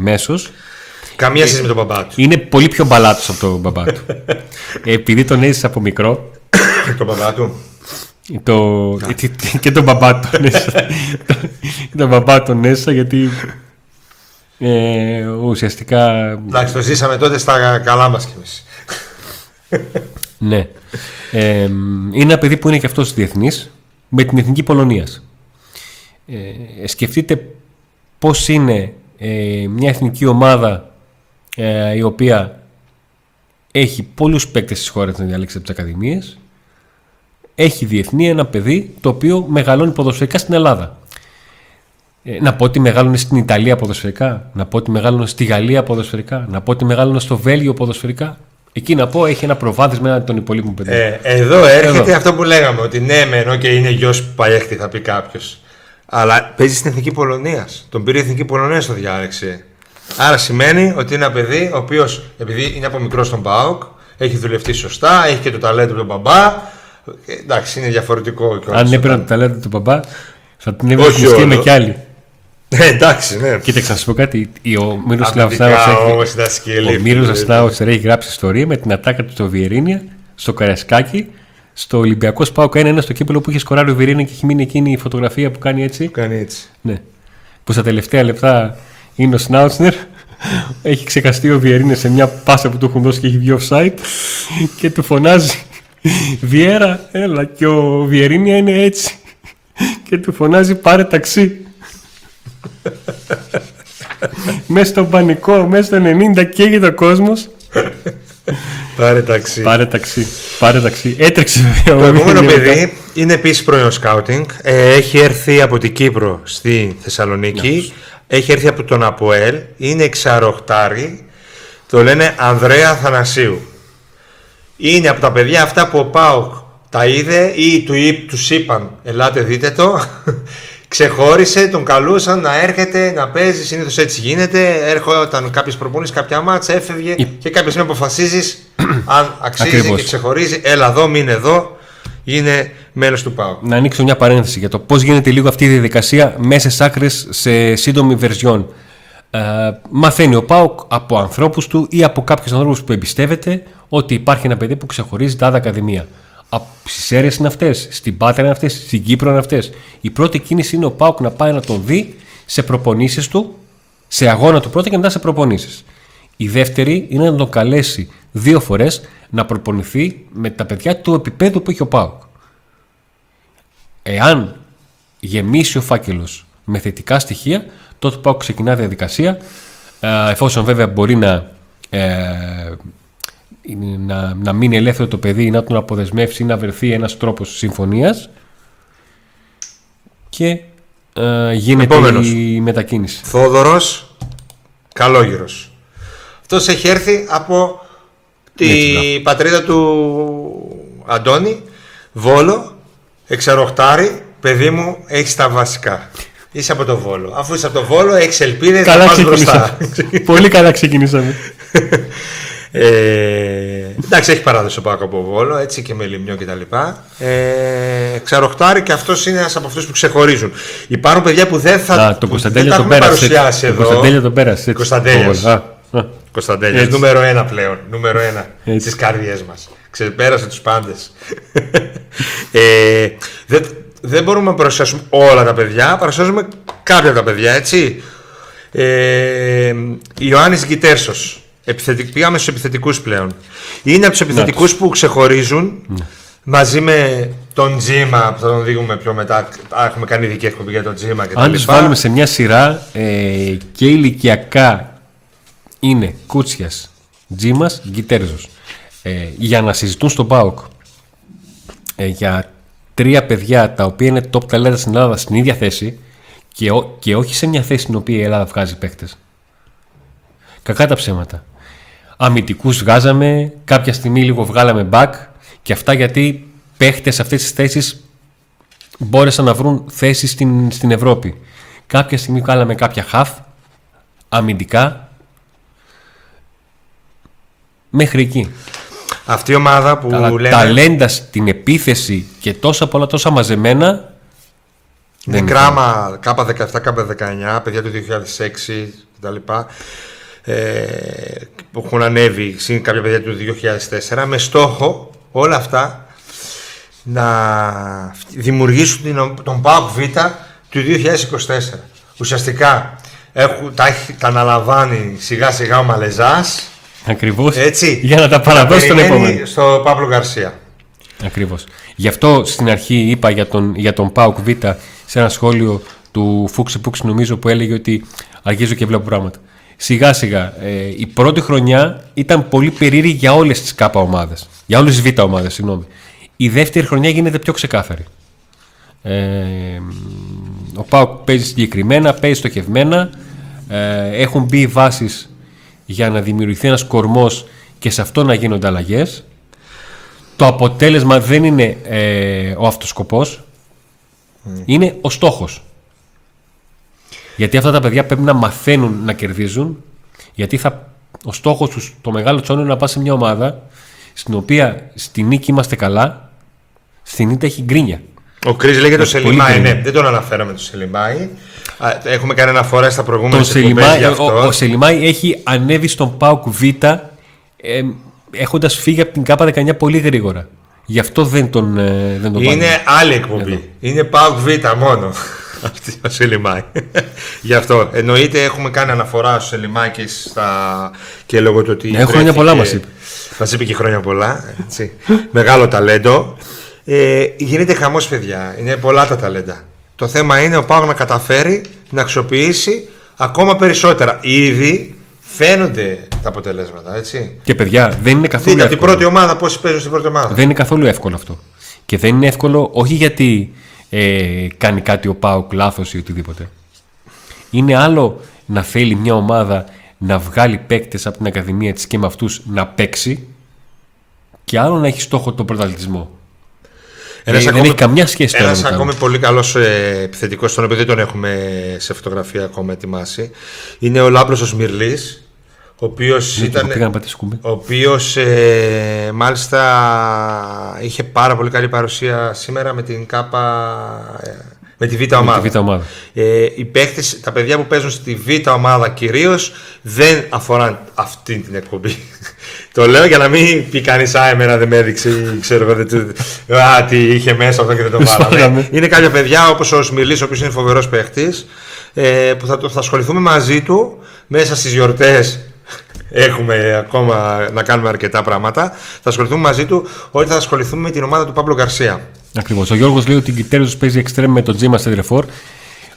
μέσος. Καμία σχέση με τον μπαμπά του. Είναι πολύ πιο μπαλάτος από τον μπαμπά του. Επειδή τον έζησε από μικρό. Τον μπαμπά του. Και τον μπαμπά του τον έζησα. Τον μπαμπά τον έζησα γιατί ουσιαστικά. Εντάξει, το ζήσαμε τότε στα καλά μας κι εμείς. Ναι. Είναι ένα παιδί που είναι και αυτός διεθνής με την Εθνική Πολωνίας. Σκεφτείτε πώς είναι μια εθνική ομάδα η οποία έχει πολλούς παίκτες στις χώρες να διαλέξει από τις ακαδημίες, έχει διεθνή ένα παιδί το οποίο μεγαλώνει ποδοσφαιρικά στην Ελλάδα. Ε, να πω ότι μεγάλωνε στην Ιταλία ποδοσφαιρικά, να πω ότι μεγάλωνε στη Γαλλία ποδοσφαιρικά, να πω ότι μεγάλωνε στο Βέλγιο ποδοσφαιρικά. Εκεί να πω έχει ένα προβάδισμα έναν των υπολείπων παιδιών. Ε, εδώ έρχεται εδώ. Αυτό που λέγαμε, ότι ναι, ενώ και είναι γιος που παίχτη, θα πει κάποιος. Αλλά παίζει στην Εθνική Πολωνία. Τον πήρε η Εθνική Πολωνία στο διάλεξη. Άρα σημαίνει ότι είναι ένα παιδί ο οποίος, επειδή είναι από μικρό στον ΠΑΟΚ, έχει δουλευτεί σωστά, έχει και το ταλέντο του μπαμπά. Εντάξει, είναι διαφορετικό. Αν έπαιρναν το ταλέντο του μπαμπά, θα την έβγαινε και σκέμε κι άλλοι. Ε, εντάξει, ναι. Κοίταξα, να σου πω κάτι. Ο Μύρος Ασνάουτσερ έχει γράψει ιστορία με την ατάκα του στο Βιερίνια, στο Καρασκάκι, στο Ολυμπιακό ΠΑΟΚ ένα ένα στο κύπελο που είχε σκοράρει ο Βιερίνια και έχει μείνει εκείνη η φωτογραφία που κάνει έτσι. Που στα τελευταία λεπτά. Είναι ο Σνάουτσνερ, έχει ξεχαστεί ο Βιερίνια σε μια πάσα που του έχουν δώσει και έχει βγει offside και του φωνάζει Βιέρα, έλα, και ο Βιερίνια είναι έτσι και του φωνάζει πάρε ταξί. Μέσα στον πανικό, μέσα στον ενενήντα καίγεται ο κόσμος. Πάρε ταξί. Πάρε ταξί. Πάρε ταξί. Έτρεξε βέβαια. Το επόμενο παιδί είναι επίσης πρώην σκάουτινγκ. Έχει έρθει από την Κύπρο στη Θεσσαλονίκη. Έχει έρθει από τον ΑΠΟΕΛ. Είναι εξαρροχτάρι. Το λένε Ανδρέα Θανασίου. Είναι από τα παιδιά αυτά που ο ΠΑΟΚ τα είδε ή τους είπαν ελάτε δείτε το. Ξεχώρισε, τον καλούσαν να έρχεται, να παίζει. Συνήθως έτσι γίνεται. Έρχονταν κάποιες προπονήσεις, κάποια μάτσα, έφευγε και κάποια στιγμή αποφασίζεις αν αξίζει. Ακριβώς. Και ξεχωρίζει. Έλα εδώ, μείνε εδώ. Είναι μέλος του ΠΑΟΚ. Να ανοίξω μια παρένθεση για το πώς γίνεται λίγο αυτή η διαδικασία μέσα σε άκρες σε σύντομη βερζιόν. Ε, μαθαίνει ο ΠΑΟΚ από ανθρώπους του ή από κάποιους ανθρώπους που εμπιστεύεται ότι υπάρχει ένα παιδί που ξεχωρίζει τα ακαδημία. Στις Σέρρες είναι αυτές, στην Πάτρα είναι αυτές, στην Κύπρο είναι αυτές. Η πρώτη κίνηση είναι ο ΠΑΟΚ να πάει να τον δει σε προπονήσεις του, σε αγώνα του πρώτα και μετά σε προπονήσεις. Η δεύτερη είναι να τον καλέσει δύο φορές να προπονηθεί με τα παιδιά του επίπεδου που έχει ο ΠΑΟΚ. Εάν γεμίσει ο φάκελος με θετικά στοιχεία, τότε ο ΠΑΟΚ ξεκινά διαδικασία, εφόσον βέβαια μπορεί να, ε, να, να μείνει ελεύθερο το παιδί ή να τον αποδεσμεύσει ή να βρεθεί ένας τρόπος συμφωνίας και ε, γίνεται επόμενος. Η μετακίνηση. Θόδωρος Καλόγυρος. Αυτός έχει έρθει από τη πατρίδα του Αντώνη, Βόλο, εξαρροχτάρι, παιδί μου, έχεις τα βασικά. Είσαι από το Βόλο. Αφού είσαι από το Βόλο, έχεις ελπίδες να πας μπροστά. Πολύ καλά ξεκινήσαμε. ε, εντάξει, έχει παράδοση ο Πάκο από Βόλο, έτσι και με λιμνιό κτλ. Ε, εξαρροχτάρι και αυτός είναι ένας από αυτούς που ξεχωρίζουν. Υπάρχουν παιδιά που δεν θα. Να, το δεν θα έχουμε παρουσιάσει εδώ. Κωνσταντέλια τον πέρασε. Κωνσταντέλια. Κωνσταντέλια. Νούμερο ένα πλέον. Νούμερο ένα στις καρδιές μας. Ξεπέρασε τους πάντες. ε, δεν, δεν μπορούμε να παρουσιάσουμε όλα τα παιδιά, παρουσιάζουμε κάποια τα παιδιά, έτσι. Ε, Ιωάννης Γκιτέρσος. Επιθετικ, πήγαμε στους επιθετικούς πλέον. Είναι από τους επιθετικούς που ξεχωρίζουν. Ναι. Μαζί με τον Τζίμα, που θα τον δείχνουμε πιο μετά, έχουμε κάνει ειδική εκπομπή για τον Τζίμα και τα λοιπά. Αν τους βάλουμε σε μια σειρά ε, και ηλικιακά είναι Κούτσιας, Τζίμας, Γκιτέρζος. Ε, για να συζητούν στον ΠΑΟΚ ε, για τρία παιδιά τα οποία είναι top ταλέντα στην Ελλάδα στην ίδια θέση και, ό, και όχι σε μια θέση στην οποία η Ελλάδα βγάζει παίκτες. Κακά τα ψέματα. Αμυντικούς βγάζαμε, κάποια στιγμή λίγο βγάλαμε back. Και αυτά γιατί παίχτες σε αυτές τις θέσεις μπόρεσαν να βρουν θέσεις στην, στην Ευρώπη. Κάποια στιγμή κάναμε κάποια χαφ, αμυντικά, μέχρι εκεί. Αυτή η ομάδα που τα, λέμε... ταλέντα στην επίθεση και τόσα πολλά τόσα μαζεμένα... Είναι κράμα Κ δεκαεπτά, Κ δεκαεννιά, παιδιά του δύο χιλιάδες έξι κτλ. Ε, που έχουν ανέβει κάποια παιδιά του δύο χιλιάδες τέσσερα με στόχο... όλα αυτά να δημιουργήσουν τον ΠΑΟΚ Β του δύο χιλιάδες είκοσι τέσσερα. Ουσιαστικά έχουν, τα, τα αναλαμβάνει σιγά σιγά ο Μαλεζάς. Ακριβώς. Έτσι, για να τα παραδώσει στον επόμενο. Στο Παύλο Γκαρσία. Ακριβώς. Γι' αυτό στην αρχή είπα για τον, για τον ΠΑΟΚ Β σε ένα σχόλιο του Φούξη Πούξη, νομίζω, που έλεγε ότι αρχίζω και βλέπω πράγματα. Σιγά σιγά. Ε, η πρώτη χρονιά ήταν πολύ περίεργη για όλες τις Κ ομάδες. Για όλες τις Β ομάδες, συγγνώμη. Η δεύτερη χρονιά γίνεται πιο ξεκάθαρη. Ε, ο ΠΑΟΚ παίζει συγκεκριμένα, παίζει στοχευμένα. Ε, έχουν μπει οι βάσεις για να δημιουργηθεί ένας κορμός και σε αυτό να γίνονται αλλαγές. Το αποτέλεσμα δεν είναι ε, ο αυτοσκοπός. Mm. Είναι ο στόχος. Γιατί αυτά τα παιδιά πρέπει να μαθαίνουν να κερδίζουν, γιατί θα, ο στόχος τους, το μεγάλο τσόνο, είναι να πας σε μια ομάδα στην οποία στη νίκη είμαστε καλά, στη νίκη έχει γκρίνια. Ο Κρίς λέγεται το Σελιμάι, ναι, δεν τον αναφέραμε το Σελιμάι. Έχουμε κάνει αναφορά στα προηγούμενα εκπομπές γι' αυτό. Ο, ο Σελιμάι έχει ανέβει στον ΠΑΟΚ Β ε, έχοντας φύγει από την Κ δεκαεννιά πολύ γρήγορα. Γι' αυτό δεν τον, ε, δεν τον είναι πάνε. Άλλη εκπομπή. Εδώ. Είναι ΠΑΟΚ Β μόνο. Αυτή ο Σελιμάκη. Γι' αυτό εννοείται έχουμε κάνει αναφορά στο Σελιμάκη στα... και λόγω του ότι. Ναι, χρόνια πολλά και... μας είπε. Μας είπε και χρόνια πολλά. Έτσι. Μεγάλο ταλέντο. Ε, γίνεται χαμός, παιδιά. Είναι πολλά τα ταλέντα. Το θέμα είναι ο ΠΑΟΚ να καταφέρει να αξιοποιήσει ακόμα περισσότερα. Ήδη φαίνονται τα αποτελέσματα. Έτσι. Και παιδιά, δεν είναι καθόλου. Δείτε, την πρώτη ομάδα, πόσοι παίζουν στην πρώτη ομάδα. Δεν είναι καθόλου εύκολο αυτό. Και δεν είναι εύκολο όχι γιατί. Ε, κάνει κάτι ο ΠΑΟΚ λάθος ή οτιδήποτε. Είναι άλλο να θέλει μια ομάδα να βγάλει παίκτες από την ακαδημία της και με αυτούς να παίξει, και άλλο να έχει στόχο τον πρωταθλητισμό. Ένας ε, ακόμη, δεν έχει καμιά σχέση. Ένας ακόμη πολύ καλός ε, επιθετικός, τον οποίο δεν τον έχουμε σε φωτογραφία ακόμα ετοιμάσει, είναι ο Λάμπρος ο Σμυρλής, ο οποίος ήταν, ο οποίος ε, μάλιστα είχε πάρα πολύ καλή παρουσία σήμερα με την Κάπα, με τη Β' ομάδα. Τη Β' ομάδα. Ε, οι παίκτες, τα παιδιά που παίζουν στη Β' ομάδα κυρίως, δεν αφορά αυτή την εκπομπή. Το λέω για να μην πει κανείς, α, εμένα δεν με έδειξε, ξέρω α, τι είχε μέσα αυτό και δεν το βάλαμε. Είναι κάποια παιδιά όπως ο Σμιλής, ο οποίος είναι φοβερός παίκτης, ε, που θα, θα ασχοληθούμε μαζί του μέσα στις γιορτές. Έχουμε ακόμα να κάνουμε αρκετά πράγματα. Θα ασχοληθούμε μαζί του, ότι θα ασχοληθούμε με την ομάδα του Παύλο Γκαρσία. Ακριβώς. Ο Γιώργος λέει ότι η Γκιτέρζος παίζει εξτρέμ με τον Τζίμα σε τρεφόρ.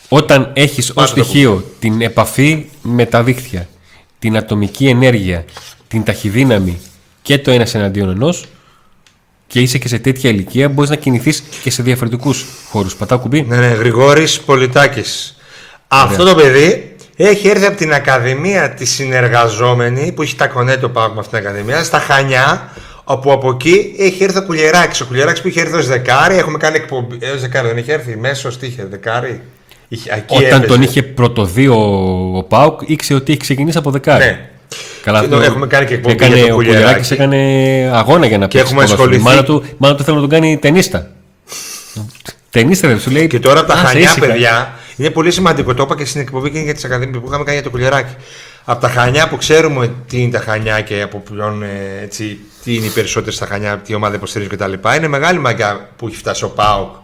Όταν έχεις ως στοιχείο την επαφή με τα δίχτυα, την ατομική ενέργεια, την ταχυδύναμη και το ένας εναντίον ενός, και είσαι και σε τέτοια ηλικία, μπορείς να κινηθείς και σε διαφορετικούς χώρους. Πατάω κουμπί. Ναι, ναι, Γρηγόρης Πολιτάκης. Αυτό το παιδί. Έχει έρθει από την Ακαδημία τη συνεργαζόμενη που έχει τακονέ το ΠΑΟΚ με αυτήν την Ακαδημία στα Χανιά, όπου από εκεί έχει έρθει ο Κουλιέρακης. Ο Κουλιέρακης που είχε έρθει ως δεκάρι, έχουμε κάνει εκπομπή. Έως δεκάρι δεν είχε έρθει, μέσος τι είχε, δεκάρι. Όταν έπαιζε. Τον είχε πρωτοδεί ο, ο ΠΑΟΚ, ήξερε ότι έχει ξεκινήσει από δεκάρι. Ναι. Καλά, το... έχουμε κάνει και εκπομπή. Έκανε, για τον ο Κουλιέρακης έκανε αγώνα για να παίξει. Μάνα του, μάνα του θέλω να τον κάνει ταινίστα. Ταινίστα δεν σου λέει. Και τώρα από τα Χανιά, παιδιά. Είναι πολύ σημαντικό, το είπα και στην εκπομπή και για τις Ακαδημίες που είχαμε κάνει για το Κουλιεράκη. Από τα Χανιά που ξέρουμε τι είναι τα Χανιά και από ποιον, έτσι, τι είναι οι περισσότεροι στα Χανιά, τι ομάδα υποστηρίζουν κτλ. Είναι μεγάλη μαγκιά που έχει φτάσει ο ΠΑΟΚ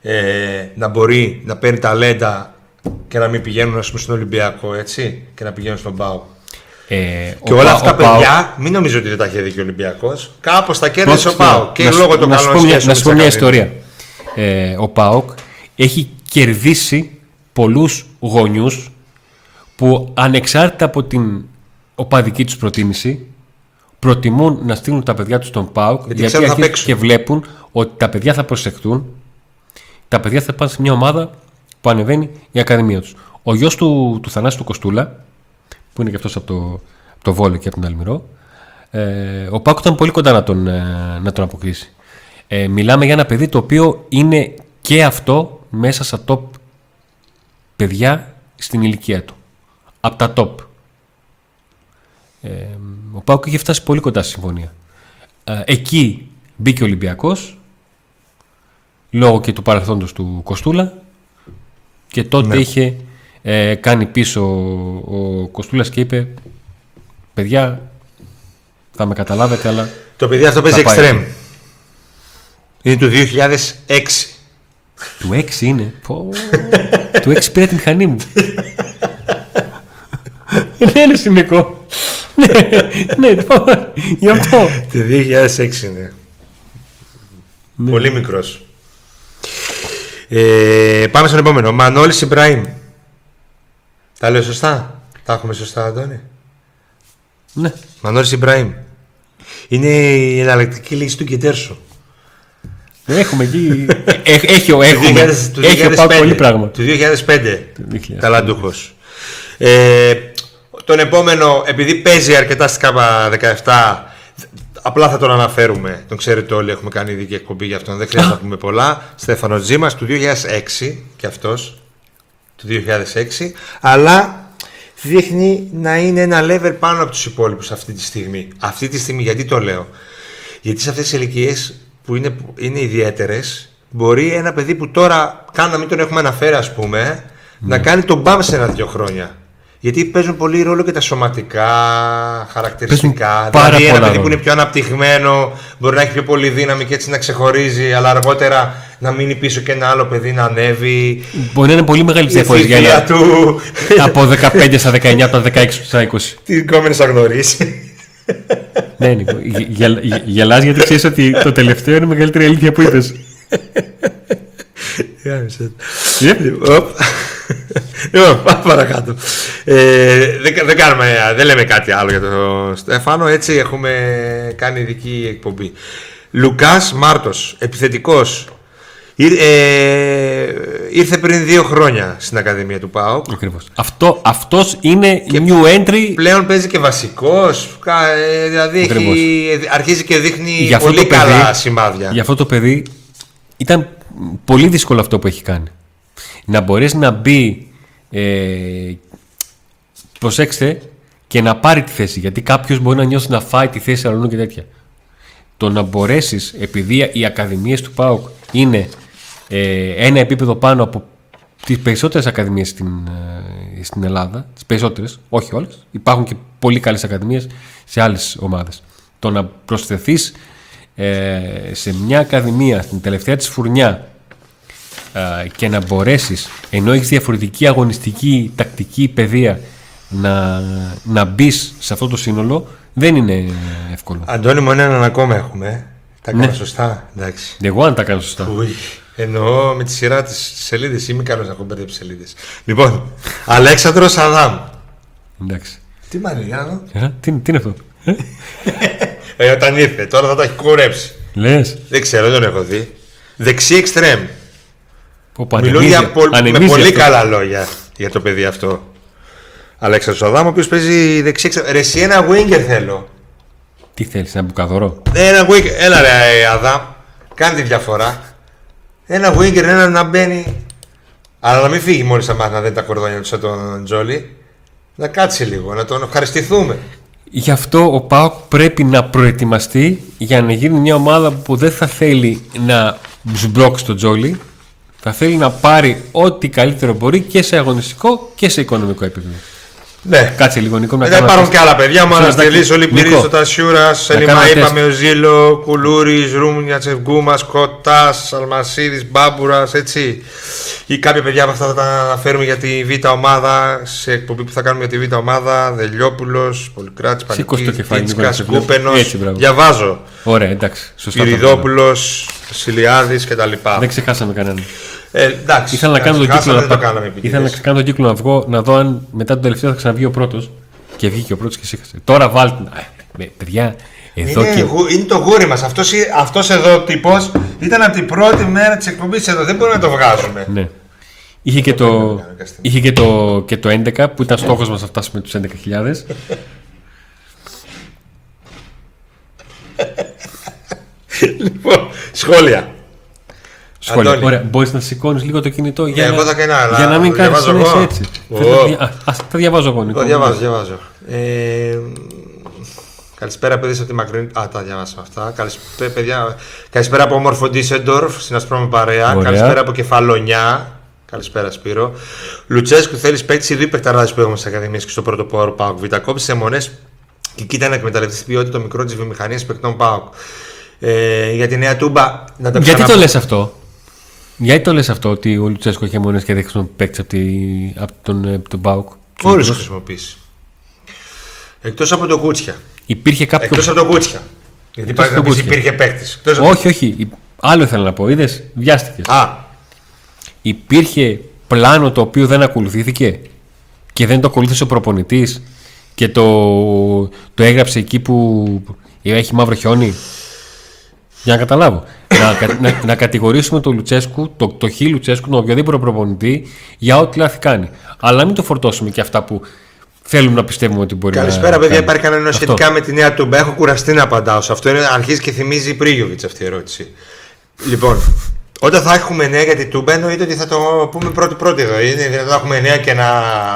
ε, να μπορεί να παίρνει ταλέντα και να μην πηγαίνουν, ας πούμε, στον Ολυμπιακό, έτσι, και να πηγαίνουν στον ΠΑΟΚ. Ε, και όλα αυτά τα παιδιά, μην νομίζω ότι δεν τα είχε δει και ο Ολυμπιακός. Κάπως τα κέρδισε ο ΠΑΟΚ. Και λόγω των καλών σχέσεων. Να σου πω μια ιστορία. Ε, ο ΠΑΟΚ έχει κερδίσει πολλούς γονιούς που ανεξάρτητα από την οπαδική τους προτίμηση προτιμούν να στείλουν τα παιδιά τους στον ΠΑΟΚ, γιατί, γιατί αρχίζουν και βλέπουν ότι τα παιδιά θα προσεχτούν, τα παιδιά θα πάνε σε μια ομάδα που ανεβαίνει η ακαδημία τους. Ο γιος του, του Θανάση του Κοστούλα, που είναι και αυτός από το, από το Βόλο και από τον Αλμυρό, ε, ο ΠΑΟΚ ήταν πολύ κοντά να τον, να τον αποκλείσει. Ε, μιλάμε για ένα παιδί το οποίο είναι και αυτό μέσα στα top παιδιά στην ηλικία του. Από τα top. Ε, ο ΠΑΟΚ είχε φτάσει πολύ κοντά στη συμφωνία. Ε, εκεί μπήκε ο Ολυμπιακός, λόγω και του παρελθόντος του Κοστούλα, και τότε ναι. είχε ε, κάνει πίσω ο, ο Κοστούλας και είπε, παιδιά, θα με καταλάβετε, αλλά... Το παιδί αυτό παίζει extreme. Είναι του δύο χιλιάδες έξι. Του έξι είναι. Του έξι πήρα τη μηχανή μου. Ναι, είναι σημικό. Ναι, γι' αυτό. Το δύο χιλιάδες έξι είναι. Πολύ μικρός. Πάμε στον επόμενο. Μανώλης Ιμπράημ. Τα λέω σωστά? Τα έχουμε σωστά, Αντώνη? Ναι. Μανώλης Ιμπράημ. Είναι η εναλλακτική λύση του Κιτέρσου. Έχουμε εκεί. Έχει ο Πάκ πολύ πράγμα. Του δύο χιλιάδες πέντε ταλαντούχος. Ε, τον επόμενο, επειδή παίζει αρκετά στη ΚΑΠΑ δεκαεπτά, απλά θα τον αναφέρουμε. Τον ξέρετε όλοι, έχουμε κάνει ειδική εκπομπή για αυτόν. Δεν χρειάζεται να πούμε πολλά. Στέφανο Τζίμας του δύο χιλιάδες έξι και αυτός του δύο χιλιάδες έξι, αλλά δείχνει να είναι ένα level πάνω από τους υπόλοιπους αυτή τη στιγμή. Αυτή τη στιγμή, γιατί το λέω? Γιατί σε αυτές τις ηλικίες που είναι, είναι ιδιαίτερες, μπορεί ένα παιδί που τώρα καν να μην τον έχουμε αναφέρει, ας πούμε, mm. να κάνει τον μπαμ σε ένα-δύο χρόνια. Γιατί παίζουν πολύ ρόλο και τα σωματικά χαρακτηριστικά. Δηλαδή, ένα παιδί που είναι πιο αναπτυγμένο μπορεί να έχει πιο πολύ δύναμη και έτσι να ξεχωρίζει, αλλά αργότερα να μείνει πίσω και ένα άλλο παιδί να ανέβει. Μπορεί να είναι πολύ μεγάλη διαφορά για να... του. Από δεκαπέντε στα δεκαεννιά, από τα δεκαέξι στα είκοσι. Την κόμενη θα γνωρίσει. Ναι, Νίκο, γελάς γιατί ξέρεις ότι το τελευταίο είναι η μεγαλύτερη αλήθεια που είδες. Λοιπόν, πάμε παρακάτω. Δεν κάνουμε, δεν λέμε κάτι άλλο για τον Στέφανο. Έτσι έχουμε κάνει ειδική εκπομπή. Λουκάς Μάρτος, επιθετικός. Ήρθε πριν δύο χρόνια στην Ακαδημία του ΠΑΟΚ. Αυτό, αυτός είναι και new entry. Πλέον παίζει και βασικός. Δηλαδή έχει, αρχίζει και δείχνει πολύ καλά παιδί, σημάδια. Για αυτό το παιδί ήταν πολύ δύσκολο αυτό που έχει κάνει. Να μπορείς να μπει ε, προσέξτε, και να πάρει τη θέση. Γιατί κάποιος μπορεί να νιώσει να φάει τη θέση αλλού και τέτοια. Το να μπορέσεις, επειδή οι ακαδημίες του ΠΑΟΚ είναι Ε, ένα επίπεδο πάνω από τις περισσότερες ακαδημίες στην, ε, στην Ελλάδα, τις περισσότερες, όχι όλες, υπάρχουν και πολύ καλές ακαδημίες σε άλλες ομάδες. Το να προσθεθείς ε, σε μια ακαδημία στην τελευταία της φουρνιά ε, και να μπορέσεις, ενώ έχεις διαφορετική αγωνιστική, τακτική παιδεία, να, να μπεις σε αυτό το σύνολο, δεν είναι εύκολο. Αντώνη, μόνο έναν ακόμα έχουμε. Τα έκανα ναι. σωστά, εντάξει. Εγώ αν τα έκανα σωστά. Ουί. Εννοώ με τη σειρά τη σελίδα. Είμαι καλό να έχω μπερδέψει σελίδε. Λοιπόν, Αλέξανδρος Αδάμ. Εντάξει. Τι μαλλιάνο. Τι, τι είναι αυτό. ε, όταν ήρθε, τώρα θα τα έχει κουρέψει. Λες. Δεν ξέρω, δεν τον έχω δει. Δεξί εξτρέμ. Μιλούν για πο, με πολύ αυτό. Καλά λόγια για το παιδί αυτό. Αλέξανδρος Αδάμ, ο οποίος παίζει δεξί εξτρέμ. Ρε, εσύ ένα winger θέλω. Τι θέλεις, ένα μπουκαδωρό? Ένα winger. Έλα, ρε, Αδάμ. Κάνει τη διαφορά. Ένα winger, ένα να μπαίνει. Αλλά να μην φύγει μόλις θα μάθει να δει τα κορδόνια του σαν τον Τζόλι. Να κάτσει λίγο, να τον ευχαριστηθούμε. Γι' αυτό ο ΠΑΟΚ πρέπει να προετοιμαστεί για να γίνει μια ομάδα που δεν θα θέλει να σμπρώξει τον Τζόλι, Θα θέλει να πάρει ό,τι καλύτερο μπορεί και σε αγωνιστικό και σε οικονομικό επίπεδο. Ναι. Κάτσε λίγο, Νίκο. Δεν υπάρχουν και άλλα παιδιά. Μαναστελής, Ολυμπηρίστο, Τασιούρας, Σελιμά, είπαμε, ο Ζήλο, Κουλούρης, Ρούμνια, Τσεβγκούμας, Κοτάς, Αλμασίδης, Μπάμπουρας, έτσι. Ή κάποια παιδιά από αυτά θα τα αναφέρουμε για τη Β' ομάδα, σε εκπομπή που θα κάνουμε για τη Β' ομάδα. Δελιόπουλος, Πολυκράτης, Πανικίτσκας, Κούπενος. Διαβάζω. Ωραία, εντάξει. Πυριδόπουλος, Σιλιάδης κτλ. Δεν ξεχάσαμε κανέναν. Ε, εντάξει, ήθελα να κάνω τον κύκλο, να... το το κύκλο να βγω, να δω αν μετά τον τελευταίο θα ξαναβγεί ο πρώτος. Και βγήκε ο πρώτος και σύχασε. Τώρα βάλτε. Παιδιά, εδώ είναι, και... είναι το γούρι μας. Αυτός, αυτός εδώ τύπος ήταν από την πρώτη μέρα της εκπομπής εδώ. Δεν μπορούμε να το βγάζουμε. Ναι. Είχε και το, είχε και το, και το έντεκα που ήταν στόχος μας να φτάσουμε τους έντεκα χιλιάδες. Λοιπόν, σχόλια. Σχόλια. Ωραία, μπορείς να σηκώνεις λίγο το κινητό για, yeah, να... Το κανά, για να μην κάνεις έτσι. Oh. Ας τα διαβάζω εγώ, Νίκο. Το διαβάζω, διαβάζω. Ε... Καλησπέρα, παιδιά, από τη μακρινή. Α, τα διαβάσαμε αυτά. Καλησπέρα, παιδιά. Καλησπέρα από όμορφο Ντίσσελντορφ, στην Ασπρόβο παρέα. Ωραία. Καλησπέρα από Κεφαλονιά. Καλησπέρα, Σπύρο. Λουτσέσκου, θέλει παίξει δύο παιχταράδες που έχουμε στις ακαδημίες και στο πρώτο πόρο ΠΑΟΚ. Βιτακόπησε μονές και κοίτα να εκμεταλλευτεί την ποιότητα των μικρών τη βιομηχανία παιχτών ΠΑΟΚ. Ε, για τη νέα Τούμπα. Να τα ξανα... Γιατί το λες αυτό. Γιατί το λες αυτό ότι ο Λουτσέσκο έχει μονές και δεν χρησιμοποιεί παίκτες από τον, τον ΠΑΟΚ? Όλους τους χρησιμοποιήσει. Εκτός από τον Κούτσια. Υπήρχε κάποιο... Εκτός από τον Κούτσια. Γιατί πάει να πεις υπήρχε παίκτης. Όχι, από... όχι. Άλλο ήθελα να πω. Είδες, βιάστηκες. Α. Υπήρχε πλάνο το οποίο δεν ακολουθήθηκε και δεν το ακολούθησε ο προπονητής και το, το έγραψε εκεί που έχει μαύρο χιόνι. Για να καταλάβω. να, να, να κατηγορήσουμε τον Λουτσέσκου, το, το χι Λουτσέσκου, τον οποιοδήποτε προπονητή, για ό,τι λάθη κάνει. Αλλά μην το φορτώσουμε και αυτά που θέλουμε να πιστεύουμε ότι μπορεί. Καλησπέρα, να. Καλησπέρα, παιδιά. Υπάρχει κανένα σχετικά με τη νέα Τούμπα. Έχω κουραστεί να απαντάω σε αυτό. Είναι, αρχίζει και θυμίζει Πρίγιοβιτς αυτή η ερώτηση. Λοιπόν, όταν θα έχουμε νέα για την Τούμπα, εννοείται ότι θα το πούμε πρώτη-πρώτη εδώ. Είναι δυνατόν να έχουμε νέα και να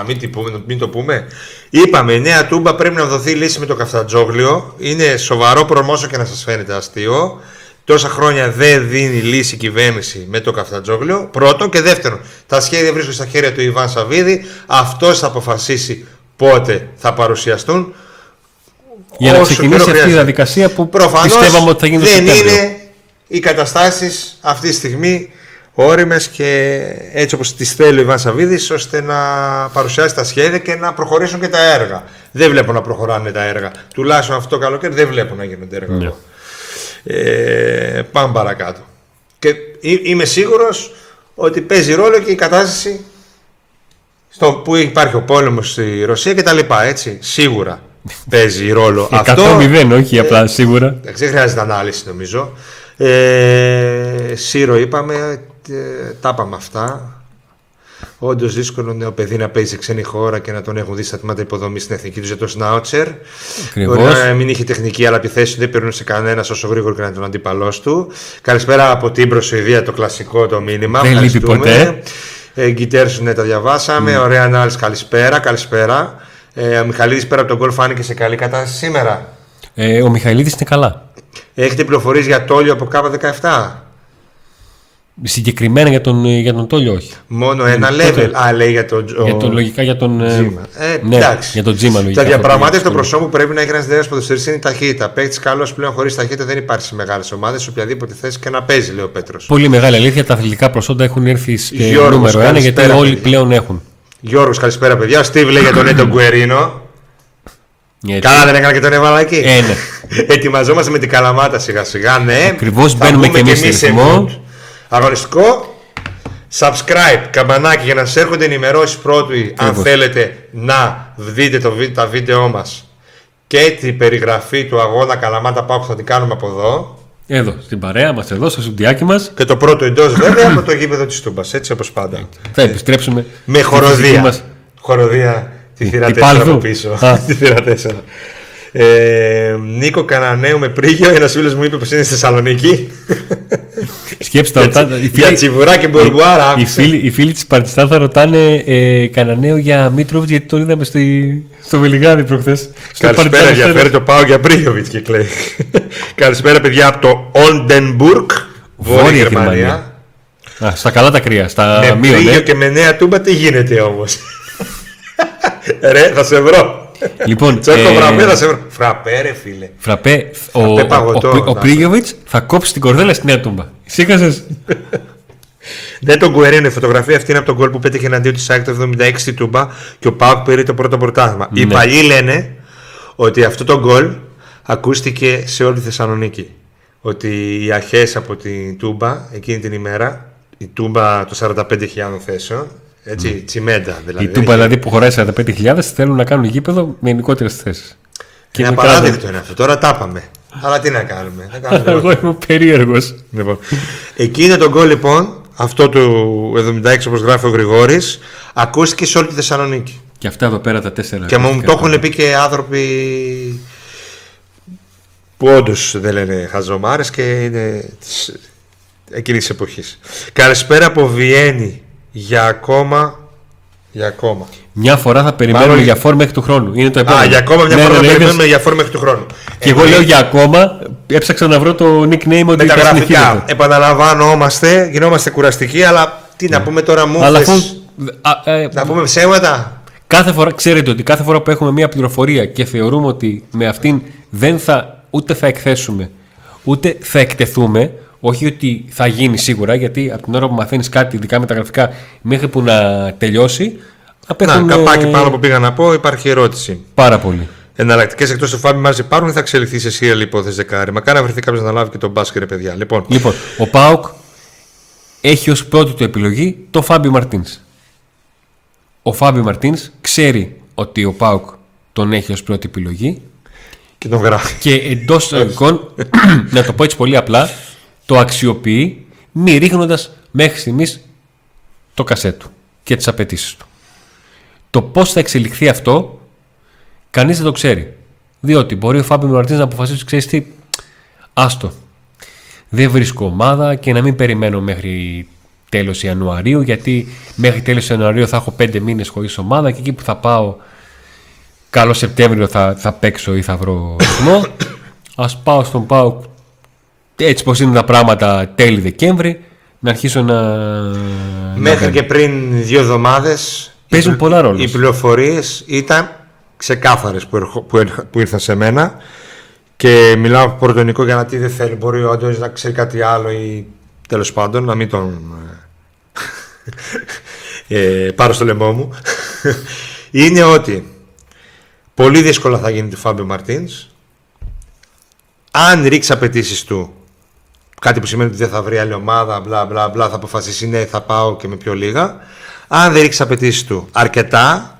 μην, πούμε, μην το πούμε. Είπαμε, η νέα Τούμπα πρέπει να δοθεί λύση με το καφτατζόγλιο. Είναι σοβαρό προμόσιο και να σας φαίνεται αστείο. Τόσα χρόνια δεν δίνει λύση κυβέρνηση με το καφτατζόγλιο. Πρώτον και δεύτερον, τα σχέδια βρίσκονται στα χέρια του Ιβάν Σαββίδη. Αυτός θα αποφασίσει πότε θα παρουσιαστούν. Για να ξεκινήσει αυτή η διαδικασία που προφανώς πιστεύαμε ότι θα γίνει το Σεπτέμβριο. Δεν είναι οι καταστάσεις αυτή τη στιγμή όριμες και έτσι όπως τις θέλει ο Ιβάν Σαββίδης, ώστε να παρουσιάσει τα σχέδια και να προχωρήσουν και τα έργα. Δεν βλέπω να προχωράνε τα έργα. Τουλάχιστον αυτό το καλοκαίρι δεν βλέπω να γίνονται έργα. Yeah. Ε, πάμε παρακάτω. Και είμαι σίγουρος ότι παίζει ρόλο και η κατάσταση στο που υπάρχει ο πόλεμος στη Ρωσία και τα λοιπά, έτσι. Σίγουρα παίζει ρόλο αυτό. εκατό μηδέν, όχι απλά σίγουρα. Ε, δεν χρειάζεται ανάλυση νομίζω. Ε, Σύρο είπαμε, ε, τα είπαμε αυτά. Όντως δύσκολο είναι ο παιδί να παίζει σε ξένη χώρα και να τον έχουν δει στα τμήματα υποδομής στην εθνική του για το Σνάουτσερ. Μπορεί να μην είχε τεχνική, αλλά επιθέσεις δεν περνούσε κανένας όσο γρήγορα και να τον αντίπαλός του. Καλησπέρα από την Προσοηδία, το κλασικό το μήνυμα. Δεν λείπει ποτέ. Ε, Γκιτέρσου, ναι, τα διαβάσαμε. Mm. Ωραία ανάλυση. Καλησπέρα. Καλησπέρα. Ε, ο Μιχαλίδης πέρα από τον γκολ φάνηκε σε καλή κατάσταση σήμερα. Ε, ο Μιχαλίδης είναι καλά. Έχετε πληροφορίες για Τόλιο από Κάπα δεκαεπτά. Συγκεκριμένα για τον, για τον Τόλιο, όχι. Μόνο ένα level. Α, λέει για τον Τζίμα. Λογικά για τον Τζίμα. Ε, ναι, για τον Τζίμα, λογικά. Τα διαπραγματεύματα των προσώπων πρέπει να έχει ένα δεύτερο ποδοσφαιριστή είναι η ταχύτητα. Παίχτης καλός πλέον χωρίς ταχύτητα δεν υπάρχει σε μεγάλες ομάδες, σε οποιαδήποτε θέση και να παίζει, λέει ο Πέτρος. Πολύ μεγάλη αλήθεια. Τα αθλητικά προσόντα έχουν έρθει στο νούμερο ένα γιατί όλοι παιδιά. Πλέον έχουν. Γιώργος, καλησπέρα, παιδιά. Στίβ λέει για τον Έντο Γκουερίνο. Καλά δεν έκανα και τον έβαλα εκεί. Ε, ναι. Ετοιμαζόμαστε με την Καλαμάτα σιγά-σιγά, ναι. Ακριβώς μπαίνουμε και εμείς σε ρυθμό. Αγωνιστικό, subscribe, καμπανάκι για να σας έρχονται ενημερώσεις πρώτοι. Αν θέλετε να δείτε το, τα βίντεό μας και την περιγραφή του αγώνα Καλαμάτα Πάου που θα την κάνουμε από εδώ. Εδώ, στην παρέα μας, εδώ, στο σουντιάκι μας. Και το πρώτο εντός βέβαια από το γήπεδο της Τούμπας, έτσι όπως πάντα. Θα επιστρέψουμε με χοροδία. Μας. Χοροδία, τη θύρα τέσσερα από πίσω. Τη θύρα τέσσερα. Ε, Νίκο Κανανέου με Πρίγιο. Ένας φίλος μου είπε πως είναι στη Θεσσαλονίκη. Σκέψτε τα ρωτάνε. Για τσιβουρά και μπουρμπουάρα. Οι φίλοι της Παρτιστάν θα ρωτάνε ε, Κανανέου για Μίτροβιτς, γιατί τον είδαμε στη, στο Βελιγράδι προχθές. Καλησπέρα, διαφέρει το πάω για Πρίγιοβιτς και κλαίει. Καλησπέρα, παιδιά, από το Oldenburg, Βόρεια Γερμανία. Α, στα καλά τα κρύα, στα με μείον. Με και με νέα τούμπα τι γίνεται όμως. Ρε, θα σε βρω. Λοιπόν, Τσέκο ε... φραπέ, θα σε βρω. Φραπέ, ρε φίλε. Φραπέ, φραπέ ο, παγωτό, ο, ο, ο Πρίγιοβιτς θα κόψει την κορδέλα στη νέα τούμπα. Σήκασες. Δεν τον κουερίνει. Η φωτογραφία αυτή είναι από τον γκολ που πέτυχε εναντίον τη ΣΑΚ το εβδομήντα έξι στη Τούμπα και ο ΠΑΟΚ πήρε το πρώτο πρωτάθλημα. Ναι. Οι παλιοί λένε ότι αυτό το γκολ ακούστηκε σε όλη τη Θεσσαλονίκη. Ότι οι αρχές από την Τούμπα εκείνη την ημέρα, η Τούμπα των σαράντα πέντε χιλιάδων θέσεων, έτσι, mm. τσιμέντα δηλαδή. Η Τούμπα δηλαδή που χωράει σαράντα πέντε χιλιάδες θέλουν να κάνουν γήπεδο με ενοικότερες θέσεις. Είναι απαράδεκτο είναι αυτό. Τώρα τα είπαμε. Αλλά τι να κάνουμε. Να κάνουμε εγώ είμαι περίεργος. Λοιπόν. Εκείνο τον γκολ λοιπόν. Αυτό του εβδομήντα έξι όπως γράφει ο Γρηγόρης ακούστηκε σε όλη τη Θεσσαλονίκη. Και αυτά εδώ πέρα τα τέσσερα. Και μου το έχουν πει και άνθρωποι που όντως δεν λένε χαζομάρες και είναι της... εκείνης της εποχής. Καλησπέρα από Βιέννη. Για ακόμα Για ακόμα μια φορά θα περιμένουμε Μάλλον... για φόρ μέχρι του χρόνου. Είναι το επόμενο. Α, για ακόμα μια ναι, φορά ναι, θα ναι, περιμένουμε ναι. για φόρ μέχρι του χρόνου. Και εγώ, εγώ λέω για ακόμα. Έψαξα να βρω το nickname ότι τα γραφικά. Επαναλαμβανόμαστε, γινόμαστε κουραστικοί, αλλά τι να πούμε τώρα μου θες. Να πούμε ψέματα. Κάθε φορά, ξέρετε ότι κάθε φορά που έχουμε μια πληροφορία και θεωρούμε ότι με αυτήν δεν θα ούτε θα εκθέσουμε ούτε θα εκτεθούμε. Όχι ότι θα γίνει σίγουρα, γιατί από την ώρα που μαθαίνεις κάτι, ειδικά με τα γραφικά, μέχρι που να τελειώσει. Απέχουν... Να, καπάκι πάνω που πήγα να πω, υπάρχει ερώτηση. Πάρα πολύ. Εναλλακτικές εκτός του Φάμπι μας υπάρχουν ή θα εξελιχθεί σε σύριαλη υπόθεση δεκάρι. Μακάρι να βρεθεί κάποιος να λάβει και τον μπάσκετ, ρε παιδιά. Λοιπόν, λοιπόν ο ΠΑΟΚ έχει ως πρώτη του επιλογή το Φάμπι Μαρτίν. Ο Φάμπι Μαρτίν ξέρει ότι ο ΠΑΟΚ τον έχει ως πρώτη επιλογή. Και τον γράφει. Και εντός εικόν, να το πω έτσι πολύ απλά. Το αξιοποιεί μη ρίχνοντας μέχρι στιγμής το κασέ του και τις απαιτήσεις του. Το πώς θα εξελιχθεί αυτό κανείς δεν το ξέρει. Διότι μπορεί ο Φάμπι Μαρτίνς να αποφασίσει, ξέρεις τι, άστο, δεν βρίσκω ομάδα και να μην περιμένω μέχρι τέλος Ιανουαρίου, γιατί μέχρι τέλος Ιανουαρίου θα έχω πέντε μήνες χωρίς ομάδα και εκεί που θα πάω καλό Σεπτέμβριο θα, θα παίξω ή θα βρω ρυθμό. Ας πάω στον πάω έτσι πως είναι τα πράγματα τέλη Δεκέμβρη, να αρχίσω να... Μέχρι να και πριν δύο εβδομάδες παίζουν οι, πολλά ρόλους. Οι πληροφορίες ήταν ξεκάθαρες που, ερχο, που, που ήρθαν σε μένα και μιλάω από πρωτονικό για να τι δεν θέλει. Μπορεί ο Αντώνης να ξέρει κάτι άλλο ή τέλος πάντων να μην τον ε, πάρω στο λαιμό μου. Είναι ότι πολύ δύσκολα θα γίνει του Φάμπιο Μαρτίνς. Αν ρίξει απαιτήσεις του, κάτι που σημαίνει ότι δεν θα βρει άλλη ομάδα, μπλα μπλα μπλα, θα αποφασίσει ναι, θα πάω και με πιο λίγα. Αν δεν ρίξει απαιτήσεις του αρκετά,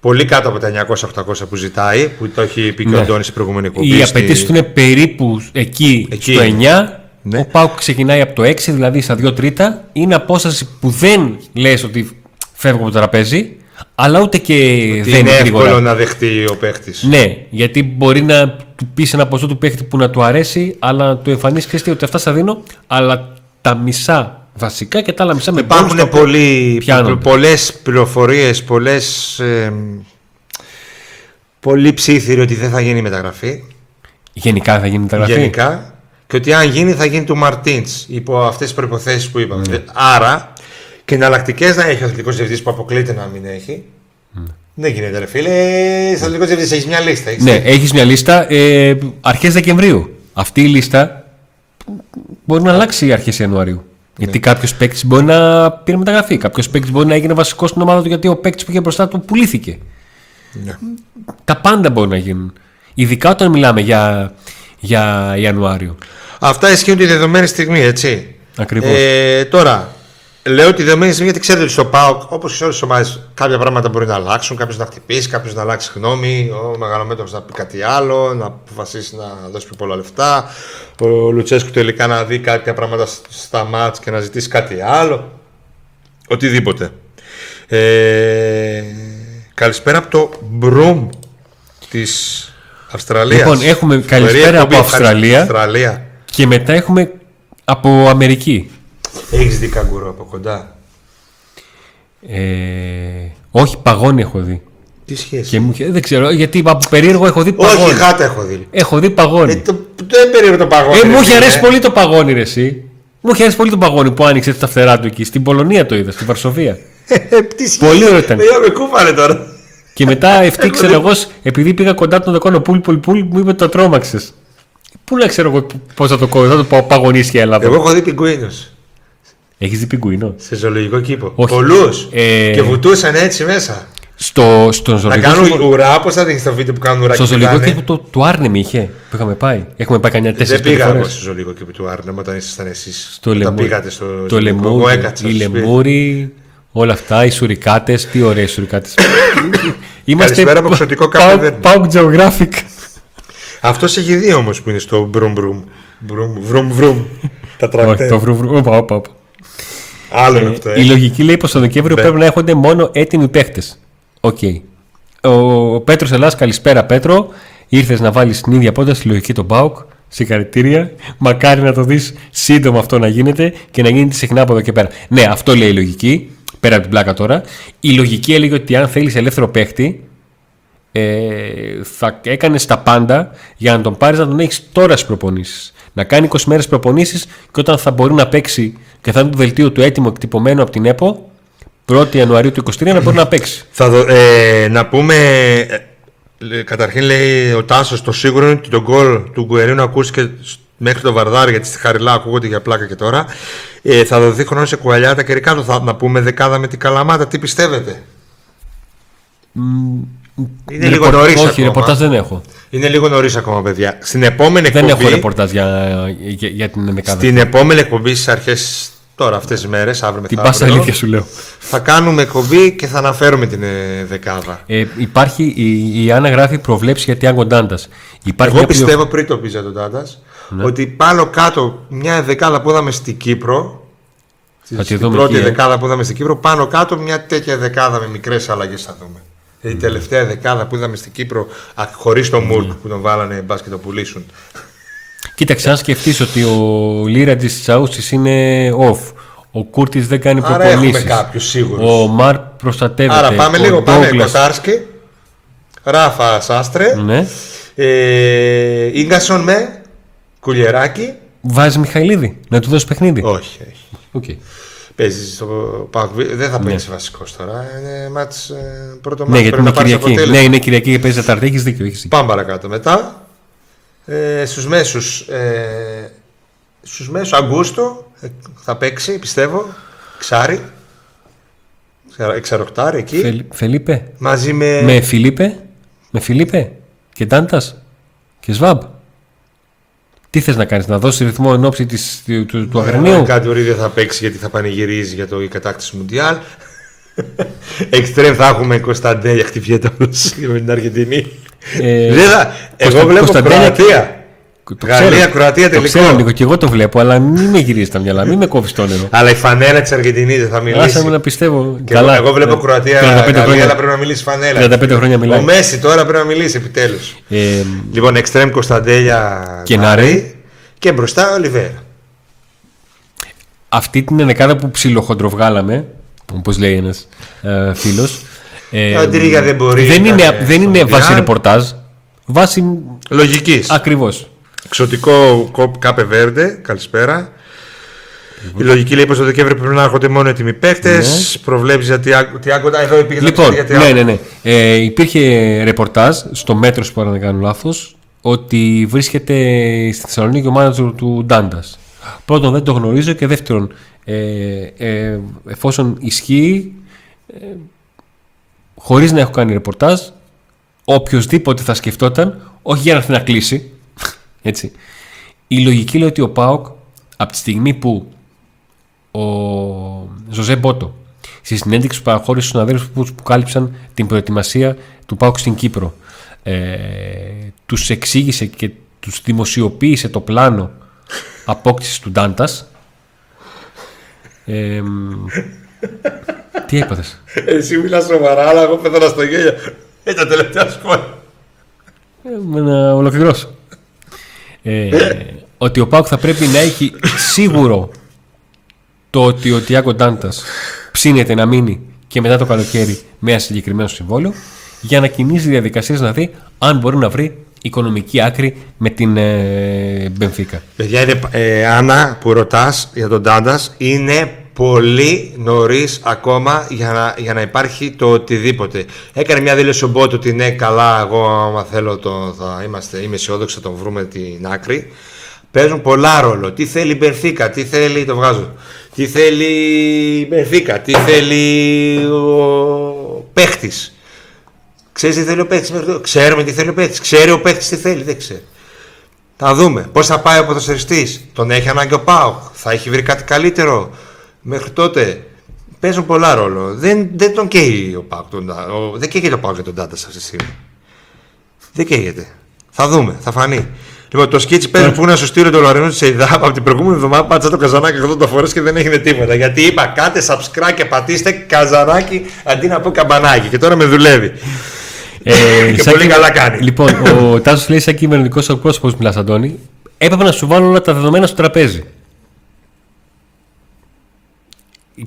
πολύ κάτω από τα εννιακόσια οχτακόσια που ζητάει, που το έχει πει και ο ναι. Αντώνης προηγούμενη κουμπίστη. Οι απαιτήσεις του είναι περίπου εκεί, εκεί. Στο εννιά. Ναι. Ο ΠΑΟΚ ξεκινάει από το έξι, δηλαδή στα δύο τρίτα. Είναι απόσταση που δεν λες ότι φεύγω από το τραπέζι. Αλλά ούτε και ότι δεν είναι εύκολο γρήγορα. Να δεχτεί ο παίχτης. Ναι, γιατί μπορεί να του πεις ένα ποσό του παίχτη που να του αρέσει, αλλά να του εμφανίσει χρήστη ότι αυτά σα δίνω, αλλά τα μισά βασικά και τα άλλα μισά με πόνους. Υπάρχουν πολλές πληροφορίες, πολλές, ε, πολλοί ψήθυροι ότι δεν θα γίνει μεταγραφή. Γενικά θα γίνει μεταγραφή. Γενικά. Και ότι αν γίνει θα γίνει του Μαρτίνς υπό αυτές τις προϋποθέσεις που είπαμε. Mm. Άρα. Και εναλλακτικές να έχει ο αθλητικός διευθυντής που αποκλείται να μην έχει. Mm. Δεν γίνεται, ρε φίλε. Σαν αθλητικός διευθυντής έχεις μια λίστα. Έχεις ναι, έχεις μια λίστα ε, αρχές Δεκεμβρίου. Αυτή η λίστα μπορεί να αλλάξει αρχές Ιανουαρίου. Ναι. Γιατί κάποιος παίκτης μπορεί να πήρε μεταγραφή. Κάποιος παίκτης μπορεί να έγινε βασικός στην ομάδα του γιατί ο παίκτης που είχε μπροστά του πουλήθηκε. Ναι. Τα πάντα μπορεί να γίνουν. Ειδικά όταν μιλάμε για, για Ιανουάριο. Αυτά ισχύουν τη δεδομένη στιγμή, έτσι. Ακριβώς. Ε, τώρα. Λέω ότι δεδομένη στιγμή γιατί ξέρετε ότι στο ΠΑΟΚ, όπως και σε όλες τις ομάδες, κάποια πράγματα μπορεί να αλλάξουν. Κάποιος να χτυπήσει, κάποιος να αλλάξει γνώμη, ο μεγαλομέτωπος να πει κάτι άλλο, να αποφασίσει να δώσει πιο πολλά λεφτά. Ο Λουτσέσκου τελικά να δει κάποια πράγματα στα μάτς και να ζητήσει κάτι άλλο. Οτιδήποτε. Ε, καλησπέρα από το Μπρουμ της Αυστραλίας. Λοιπόν, έχουμε καλησπέρα από Αυστραλία, Αυστραλία και μετά έχουμε από Αμερική. Έχεις δει καγκουρό από κοντά? ε, Όχι, παγόνι έχω δει. Τι σχέση? Και μου, δεν ξέρω γιατί από περίεργο έχω δει παγόνι. Όχι, γάτα έχω δει. Έχω δει παγόνι. Ε, το, το, το, το, το παγόνι. Ε, μου είχε αρέσει πολύ το παγόνι ρε εσύ. Μου χαίρεσε πολύ τον παγόνι που άνοιξε τα φτερά του εκεί. Στην Πολωνία το είδα, στην Βαρσοβία. Πολύ ωραίο ήταν. Και μετά αυτή, ξέρω εγώ, επειδή πήγα κοντά τον δοκόνο πουλ, πουλ, πουλ, μου είπε το τρόμαξε. Πού να ξέρω εγώ πώ θα το κόβω, θα το παγωνίσει η Ελλάδα. Εγώ έχω δει πιγκουίνου. Έχει δει πιγκουίνο? Σε ζωολογικό κήπο. Πολλού. Ε... Και βουτούσαν έτσι μέσα. Στο, στο ζωολογικό κήπο. Να κάνουν ουρά, πώ θα δείξει το βίντεο που κάνουν ουρά. Στο ζωολογικό κήπο του το Άρνεμ είχε που είχαμε πάει. Έχουμε πάει κανένα τέσσερα φορές. Δεν πήγαμε στο ζωολογικό κήπο του Άρνεμ όταν ήσασταν εσείς. Στο Λεμούρι. Πήγατε στο Λεμούρι. Όλα αυτά, οι σουρικάτες, τι ωραίες σουρικάτες. Είμαστε Πάουκ Geographic. Αυτός έχει δύο όμως που είναι στο μπρουμ μπρουμ. Βρουμ βρουμ. Τα τρακτέρ. Άλλο είναι αυτό. Η λογική λέει πως το Δεκέμβριο πρέπει να έχονται μόνο έτοιμοι παίχτες. Οκ. Ο Πέτρος Ελλάς, καλησπέρα Πέτρο. Ήρθες να βάλεις την ίδια πόντα στη λογική του Πάουκ. Συγχαρητήρια. Μακάρι να το δεις σύντομα αυτό να γίνεται και να γίνεται συχνά από εδώ και πέρα. Ναι, αυτό λέει η λογική. Πέρα από την πλάκα τώρα. Η λογική έλεγε ότι αν θέλεις ελεύθερο παίχτη, ε, θα έκανες τα πάντα για να τον πάρεις, να τον έχεις τώρα στις προπονήσεις. Να κάνει είκοσι μέρες προπονήσεις και όταν θα μπορεί να παίξει και θα είναι το δελτίο του έτοιμο εκτυπωμένο από την ΕΠΟ, πρώτη Ιανουαρίου του είκοσι τρία, να μπορεί να παίξει. Θα δω, ε, να πούμε. Καταρχήν λέει ο Τάσος, το σίγουρο είναι ότι τον γκολ του Γκουερίνου ακούστηκε μέχρι το Βαρδάρι, γιατί στη Χαριλά ακούγονται για πλάκα και τώρα. Ε, θα δοθεί χρόνο σε κουβαλιάτα και ρικάτο. Θα να πούμε δεκάδα με την Καλαμάτα, τι πιστεύετε? Mm, είναι λίγο ρεπορ... νωρίς. Όχι, ακόμα. Ρεπορτάζ δεν έχω. Είναι λίγο νωρίς ακόμα, παιδιά. Στην επόμενη δεν εκπομπή, έχω ρεπορτάζ για, για, για την δεκάδα. Στην επόμενη εκπομπή στις αρχές τώρα, αυτές τις μέρες, αύριο μετά. Την πάσα αλήθεια σου λέω. Θα κάνουμε εκπομπή και θα αναφέρουμε την ε, δεκάδα. Ε, υπάρχει η, η Άννα γράφει προβλέψει για Τιάγκο Ντάντας. Εγώ πιστεύω πλειο... πριν το πήζα τον Ντάντας. Ναι. Ότι πάνω κάτω μια δεκάδα που είδαμε στην Κύπρο, την πρώτη εκεί, δεκάδα που είδαμε στην Κύπρο, πάνω κάτω μια τέτοια δεκάδα με μικρές αλλαγές θα δούμε. Mm. Η τελευταία δεκάδα που είδαμε στην Κύπρο, χωρίς τον mm. Μουρκ που τον βάλανε μπας και τον πουλήσουν. Κοίταξε, αν σκεφτείς ότι ο Λίρατζης της Αούσης είναι off, ο Κούρτης δεν κάνει προπονήσεις. Άρα έχουμε κάποιους σίγουρους. Ο Μαρ προστατεύεται. Άρα πάμε ο λίγο, ο πάμε Κοτάρσκι, Ράφα Σάστρε, ναι. ε, Ίγκασον με Κουλιεράκη. Βάζει Μιχαηλίδη, να του δώσει παιχνίδι. Όχι, όχι. Okay. Παίζει στο Παουβίτα. Δεν θα παίξει ναι. βασικό τώρα. Είναι μάτς, πρώτο μάτς, ναι, γιατί είναι Κυριακή. Ναι, είναι Κυριακή και παίζει Τετάρτη. Έχει δίκιο, έχεις δίκιο. Πάμε παρακάτω μετά. Ε, στους μέσους. Ε, στους μέσους Αγκούστο θα παίξει, πιστεύω. Ξάρι. Εξαροκτάρι εκεί. Φελ, Φελίπε. Μαζί με. Με Φιλίπε. Με Φιλίπε. Και Ντάντας. Και Σβάμπ. Τι θες να κάνεις, να δώσεις ρυθμό εν ώψη του, του, του Αγρανίου? Κάτι ο Ρίδια θα παίξει γιατί θα πανηγυρίζει για το, η κατάκτηση Μουντιάλ. Εξτρέμ θα έχουμε Κωνσταντέλια, χτυπιέταλος με την Αργεντινή. Ε, Δεν θα, εγώ βλέπω Κροατία. Γαλλία, Κροατία τελικά. Το ξέρω Νίκο και εγώ το βλέπω, αλλά μην με γυρίζεις τα μυαλά, μην με κόβεις το νερό. Αλλά η φανέλα της Αργεντινής δεν θα μιλήσει. Άσαμε να πιστεύω. Και καλά, εγώ βλέπω Κροατία, Γαλλία, αλλά πρέπει να μιλήσει φανέλα. τριάντα πέντε χρόνια μιλάει. Ο Μέση τώρα πρέπει να μιλήσει επιτέλους. Ε, λοιπόν, εξτρέμ Κωνσταντέλια και Νάρη και μπροστά Ολιβέρα. Αυτή την ενεκάδα που ψιλοχοντροβγάλαμε, όπως λέει ένας ε, φίλος. Ε, Αντρίγια δεν μπορεί. Δεν είναι, δεν είναι βάση ρεπορτάζ, βάση λογικής. Ακριβώς. Εξωτικό Κάπε Βέρντε, καλησπέρα. Λοιπόν. Η λογική λέει πως το Δεκέμβριο πρέπει να έρχονται μόνο έτοιμοι παίκτες. Ναι. Προβλέψει για Τιάγκο Ντάντα. Λοιπόν, για ναι, ναι, ναι. Ε, υπήρχε ρεπορτάζ στο μέτρο που αν δεν κάνω λάθος ότι βρίσκεται στη Θεσσαλονίκη ο μάνατζερ του Ντάντας. Πρώτον, δεν το γνωρίζω και δεύτερον, ε, ε, εφόσον ισχύει, ε, χωρίς να έχω κάνει ρεπορτάζ, οποιοδήποτε θα σκεφτόταν, όχι για να έρθει να κλείσει. Έτσι. Η λογική λέει ότι ο ΠΑΟΚ από τη στιγμή που ο Ζωζέ Μπότο στη συνέντευξη που παραχώρησε στους αδέλφους που κάλυψαν την προετοιμασία του ΠΑΟΚ στην Κύπρο ε, τους εξήγησε και τους δημοσιοποίησε το πλάνο απόκτησης του Ντάντας. ε, Τι έπαθες? Εσύ μιλάς σοβαρά, αλλά εγώ πέθανα στο γέλιο. Ε, τα τελευταία σχόλια. Ε, να ολοκληρώσω. Ε, ότι ο ΠΑΟΚ θα πρέπει να έχει σίγουρο το ότι ο Τιάγκο Ντάντας ψήνεται να μείνει και μετά το καλοκαίρι με ένα συγκεκριμένο συμβόλαιο για να κινήσει διαδικασίες, να δει αν μπορεί να βρει οικονομική άκρη με την ε, Μπενφίκα. Παιδιά, είναι, ε, Άννα που ρωτάς για τον Ντάντας, είναι πολύ νωρίς ακόμα για να, για να υπάρχει το οτιδήποτε. Έκανε μια δήλωση ο Μπότ ότι ναι, καλά, εγώ άμα θέλω το, θα είμαστε, είμαι αισιόδοξο, θα τον βρούμε την άκρη. Παίζουν πολλά ρόλο. Τι θέλει η Μπενφίκα, τι θέλει, το βγάζω. Τι θέλει η Μπενφίκα, τι θέλει ο παίχτης. Ξέρεις τι θέλει ο παίκτης, ξέρουμε τι θέλει ο παίκτης, ξέρει ο παίκτης τι θέλει, δεν ξέρει. Θα δούμε πώς θα πάει ο ποδοσφαιριστής, τον έχει ανάγκη ο ΠΑΟΚ, θα έχει βρει κάτι καλύτερο μέχρι τότε. Παίζουν πολλά ρόλο, δεν, δεν τον καίει ο ΠΑΟΚ, τον, ο, δεν καίγεται ο ΠΑΟΚ για τον Ντάντας αυτή τη στιγμή. Δεν καίγεται, θα δούμε, θα φανεί. Λοιπόν, το σκίτσι παίρνει που είναι να σου στείλω το Λαρινό τη ΕΙΔΑΠ από την προηγούμενη εβδομάδα. Πάτσα το καζανάκι εκατό φορές και δεν έγινε τίποτα. Γιατί είπα κάτε subscribe και πατήστε καζανάκι αντί να πω καμπανάκι. Και τώρα με δουλεύει. Ε, και πολύ κύμα... καλά κάνει. Λοιπόν, ο Τάσος λέει σαν κυβερνητικός εκπρόσωπος, μιλάς Αντώνη, έπρεπε να σου βάλω όλα τα δεδομένα στο τραπέζι.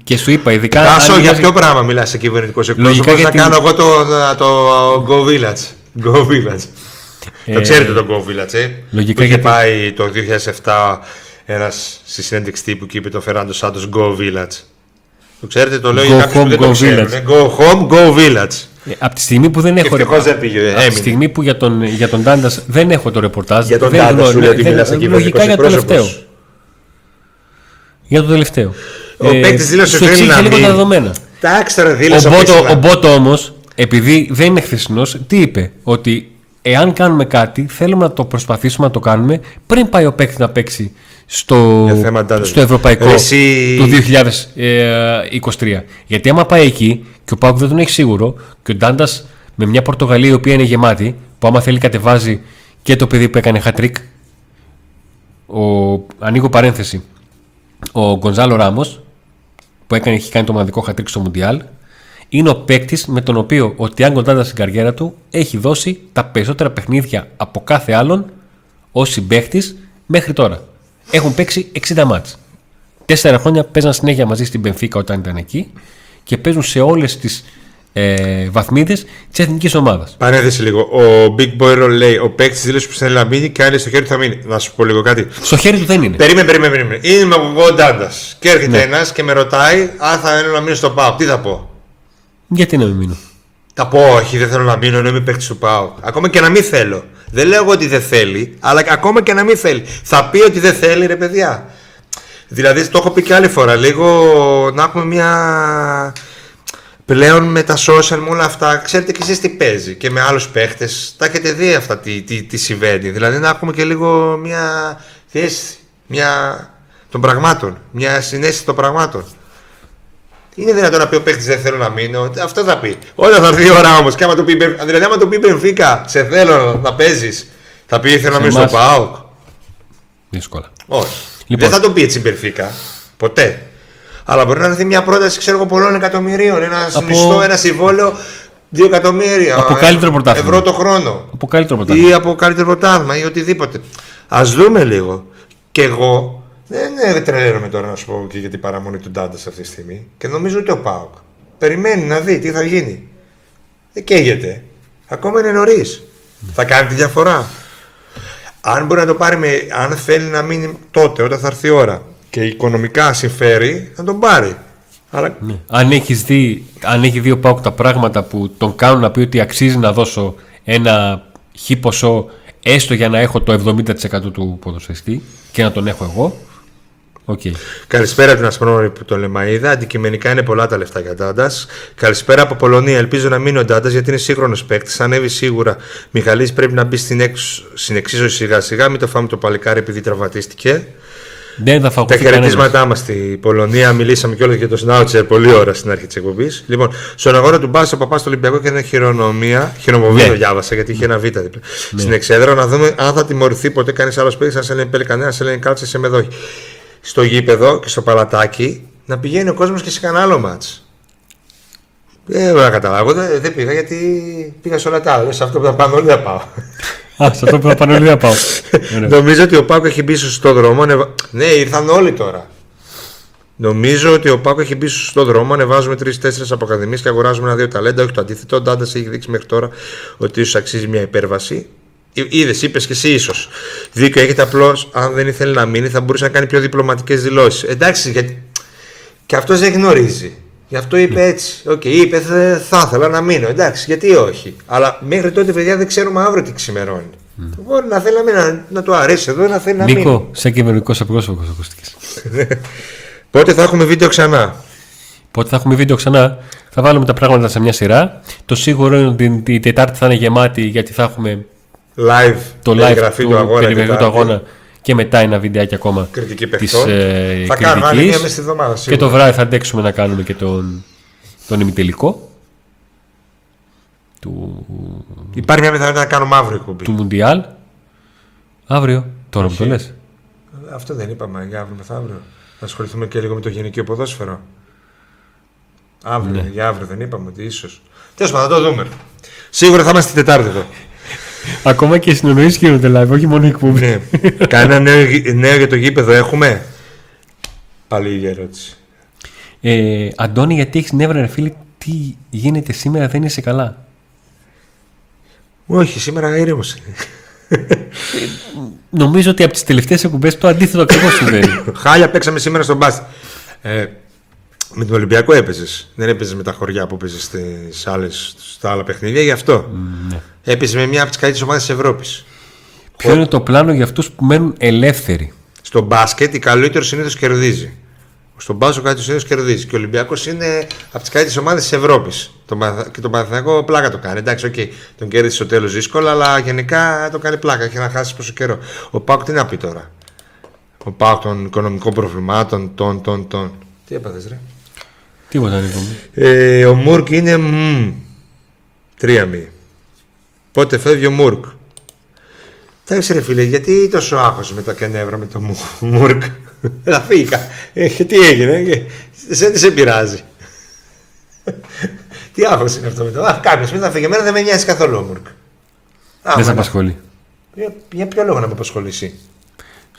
Και σου είπα, ειδικά. Τάσο, για ποιο πράγμα μιλάς σαν κυβερνητικός εκπρόσωπος? Να την... κάνω εγώ το, το, το Go Village. Go Village. Το ε, ξέρετε τον Κόβιλα, έτσι. Λογικά που είχε γιατί... πάει το δύο χιλιάδες επτά ένας στη συνέντευξη τύπου και είπε τον Φερνάντο Σάντος Go Village. Το ξέρετε, το λέω για κάποιους που δεν το ξέρουν. Go home, go village. Ε, από τη στιγμή που δεν έχω ρεπορτάζ. Από τη στιγμή που για τον, για τον Ντάντας δεν έχω το ρεπορτάζ. Για τον Ντάντας σου λέω ότι μιλάς εκεί. Λογικά για το τελευταίο. Για το τελευταίο. Ο παίκτης δήλωσε ότι θέλει να μην. Ο Μπότο όμως, επειδή δεν είναι χθεσινός, τι είπε? Ότι εάν κάνουμε κάτι, θέλουμε να το προσπαθήσουμε να το κάνουμε πριν πάει ο παίκτη να παίξει στο, στο ευρωπαϊκό Εσύ... του δύο χιλιάδες είκοσι τρία. Γιατί άμα πάει εκεί και ο Πάκου δεν τον έχει σίγουρο, και ο Ντάντας με μια Πορτογαλία η οποία είναι γεμάτη, που άμα θέλει κατεβάζει και το παιδί που έκανε χατρίκ, ο, ανοίγω παρένθεση, ο Γκονζάλο Ράμος που έκανε, έχει κάνει το μοναδικό χατρίκ στο Μουντιάλ, είναι ο παίκτης με τον οποίο ο Τιάγκο Ντάντας στην καριέρα του έχει δώσει τα περισσότερα παιχνίδια από κάθε άλλον ως συμπαίκτης μέχρι τώρα. Έχουν παίξει εξήντα μάτς. Τέσσερα χρόνια παίζαν συνέχεια μαζί στην Μπενφίκα όταν ήταν εκεί και παίζουν σε όλες τις ε, βαθμίδες της εθνικής ομάδας. Παρένθεση λίγο. Ο Big Boy λέει: ο παίκτης δήλωσε που θέλει να μείνει και αν στο χέρι του θα μείνει. Να σου πω λίγο κάτι. Στο χέρι του δεν είναι. Περίμενε, περίμενε, περίμενε. Είμαι εγώ ο Ντάντας. Και έρχεται ναι. ένας και με ρωτάει αν θα θέλω να μείνω στο ΠΑΟΚ. Τι θα πω? Γιατί να μην μείνω? Θα πω όχι, δεν θέλω να μείνω, ενώ είμαι παίκτης του ΠΑΟΚ. Ακόμα και να μην θέλω. Δεν λέω ότι δεν θέλει, αλλά ακόμα και να μην θέλει. Θα πει ότι δεν θέλει, ρε παιδιά. Δηλαδή, το έχω πει και άλλη φορά. Λίγο να έχουμε μια. Πλέον με τα social με όλα αυτά, ξέρετε και εσείς τι παίζει. Και με άλλους παίχτες. Τα έχετε δει αυτά τι, τι, τι συμβαίνει. Δηλαδή, να έχουμε και λίγο μια θέση μια... των πραγμάτων. Μια συνέστηση των πραγμάτων. Είναι δυνατόν να πει ο παίκτης δεν θέλω να μείνω? Αυτό θα πει. Όταν θα έρθει η ώρα όμως. Και άμα το πει, δηλαδή, άμα το πει Μπενφίκα, σε θέλω να παίζεις, θα πει θέλω να μείνω στο ΠΑΟΚ. Δύσκολα. Όχι. Λοιπόν. Δεν θα το πει έτσι η Μπενφίκα. Ποτέ. Αλλά μπορεί να έρθει μια πρόταση, ξέρω εγώ, πολλών εκατομμυρίων. Ένα από... μισθό, ένα συμβόλαιο, δύο εκατομμύρια. Από καλύτερο πρωτάθλημα. Ευρώ το χρόνο. Από καλύτερο πρωτάθλημα. Ή από καλύτερο πρωτάθλημα ή οτιδήποτε. Ας δούμε λίγο. Και εγώ. Ναι, δεν τρελαίνομαι τώρα να σου πω και για την παραμονή του Ντάντας αυτή τη στιγμή. Και νομίζω ότι ο ΠΑΟΚ περιμένει να δει τι θα γίνει. Δεν καίγεται. Ακόμα είναι νωρίς. Mm. Θα κάνει τη διαφορά. Αν μπορεί να το πάρει, με, αν θέλει να μείνει τότε, όταν θα έρθει η ώρα και οικονομικά συμφέρει, να τον πάρει. Αλλά... Ναι. Αν έχεις δει, αν έχει δει ο ΠΑΟΚ τα πράγματα που τον κάνουν να πει ότι αξίζει να δώσω ένα χι ποσό έστω για να έχω το εβδομήντα τοις εκατό του ποδοσφαιριστή και να τον έχω εγώ. Okay. Καλησπέρα από την Ασπρόβο που το Λεμαίδα. Αντικειμενικά είναι πολλά τα λεφτά για Ντάντας. Καλησπέρα από Πολωνία. Ελπίζω να μείνει ο Ντάντας γιατί είναι σύγχρονος παίκτης. Ανέβει σίγουρα. Μιχαλής πρέπει να μπει στην, εξ... στην εξίσωση σιγά σιγά. Μην το φάμε το παλικάρι επειδή τραυματίστηκε. Δεν θα φαγωθεί. Τα χαιρετίσματά μας στην Πολωνία. Μιλήσαμε κιόλας για τον Σνάουτσερ πολύ ώρα στην αρχή της εκπομπής. Λοιπόν, στον αγώνα του Μπάσου ο Παπάς στο Ολυμπιακό και ένα χειρονομία. Χειρομοβία, ναι. Το διάβασα γιατί είχε ένα β' δίπλα. Ναι. Στην εξέδρα να δούμε αν θα τιμωρηθεί ποτέ κανείς άλλος παίκτης. Αν σε λένε πέλε κανένα, σε λένε κάλτσε, σε μεδόχη. Στο γήπεδο και στο παλατάκι να πηγαίνει ο κόσμος και σε κανένα άλλο μάτς. Δεν μπορώ να καταλάβω. Δεν δε πήγα γιατί πήγα σε όλα τα άλλα. Σε αυτό που θα πάνε όλοι θα πάω. Α, σε αυτό που θα πάνε όλοι θα πάω. Νομίζω ότι ο Πάκο έχει μπει στον δρόμο. Νευ... Ναι, ήρθαν όλοι τώρα. Νομίζω ότι ο Πάκο έχει μπει στον δρόμο. Ανεβάζουμε τρεις-τέσσερις αποκαδημίες και αγοράζουμε ένα-δύο ταλέντα. Όχι το αντίθετο. Ο Ντάντας έχει δείξει μέχρι τώρα ότι ίσως αξίζει μια υπέρβαση. Είδες, είπες και εσύ ίσως. Δίκιο έχετε, απλώς αν δεν ήθελε να μείνει θα μπορούσε να κάνει πιο διπλωματικές δηλώσεις. Εντάξει, γιατί και αυτός δεν γνωρίζει. Γι' αυτό είπε έτσι. Οκ, okay, είπε θα ήθελα να μείνω. Εντάξει, γιατί όχι. Αλλά μέχρι τότε, παιδιά, δεν ξέρουμε αύριο τι ξημερώνει. Mm. Μπορεί να θέλει να, μείνει, να του αρέσει εδώ, να θέλει να μείνει. Νίκο, σαν κειμενικός απρόσωπος ακούστηκες. Πότε θα έχουμε βίντεο ξανά. Πότε θα έχουμε βίντεο ξανά. Θα βάλουμε τα πράγματα σε μια σειρά. Το σίγουρο είναι ότι η Τετάρτη θα είναι γεμάτη, γιατί θα έχουμε live, το live του, του αγώνα, του αγώνα και μετά ένα βιντεάκι ακόμα κριτική παιχτών. Της ε, θα κάνουμε άλλη μία μες τη βδομάδα. Και το βράδυ θα αντέξουμε να κάνουμε και τον, τον ημιτελικό. Του... Υπάρχει μια πιθανότητα να κάνουμε αύριο κουμπί. Του Μουντιάλ. Αύριο. Τώρα που το λες. Αυτό δεν είπαμε για αύριο μεθαύριο. Να ασχοληθούμε και λίγο με το γυναικείο ποδόσφαιρο. Αύριο, ναι. Για αύριο δεν είπαμε ότι ίσως. Τέλος πάντων, θα το δούμε. Σίγουρα θα είμαστε την Τετάρτη εδώ. Ακόμα και συνεννοήσεις γίνονται live, όχι μόνο εκπομπή. Ναι. Κανένα νέο, νέο για το γήπεδο έχουμε. Πάλι η ερώτηση. Ε, Αντώνη, γιατί έχεις νεύρα, ρε φίλε, τι γίνεται σήμερα, δεν είσαι καλά. Όχι, σήμερα ήρεμος. Νομίζω ότι από τις τελευταίες εκπομπές το αντίθετο ακριβώς συμβαίνει. Χάλια παίξαμε σήμερα στον μπάσκετ. Ε, με τον Ολυμπιακό έπαιζες. Δεν έπαιζες με τα χωριά που έπαιζες στις άλλες, στα άλλα παιχνίδια, γι' αυτό. Ναι. Έπαιζες με μια από τις καλύτερες ομάδες της Ευρώπης. Ποιο Ο... είναι το πλάνο για αυτούς που μένουν ελεύθεροι. Στο μπάσκετ, η καλύτερη συνήθως κερδίζει. Στον μπάσκετ, ο καλύτερος συνήθως κερδίζει. Και ο Ολυμπιακός είναι από τις καλύτερες ομάδες της Ευρώπης. Και τον Παναθηναϊκό πλάκα το κάνει. Εντάξει, okay, τον κέρδισε στο τέλος δύσκολα, αλλά γενικά το κάνει πλάκα. Έχει να χάσει πόσο καιρό. Ο ΠΑΟΚ τι να πει τώρα. Ο ΠΑΟΚ των οικονομικών προβλημάτων, των, των, των. Τι έπαθες, ρε. Τίποτα, ε, ο Μουρκ είναι μ, τρία μη. Πότε φεύγει ο Μουρκ. Εντάξει, ρε φίλε, γιατί τόσο άγχος με τα κενεύρα με το Μουρκ. Να φύγει. Ε, τι έγινε. Σε τι σε πειράζει. Τι άγχος είναι αυτό με το. Α, κάποιος μετά φύγει. Εμένα δεν με νοιάζει καθόλου ο Μουρκ. Δεν σε απασχολεί. Για, για ποιο λόγο να με απασχολήσει.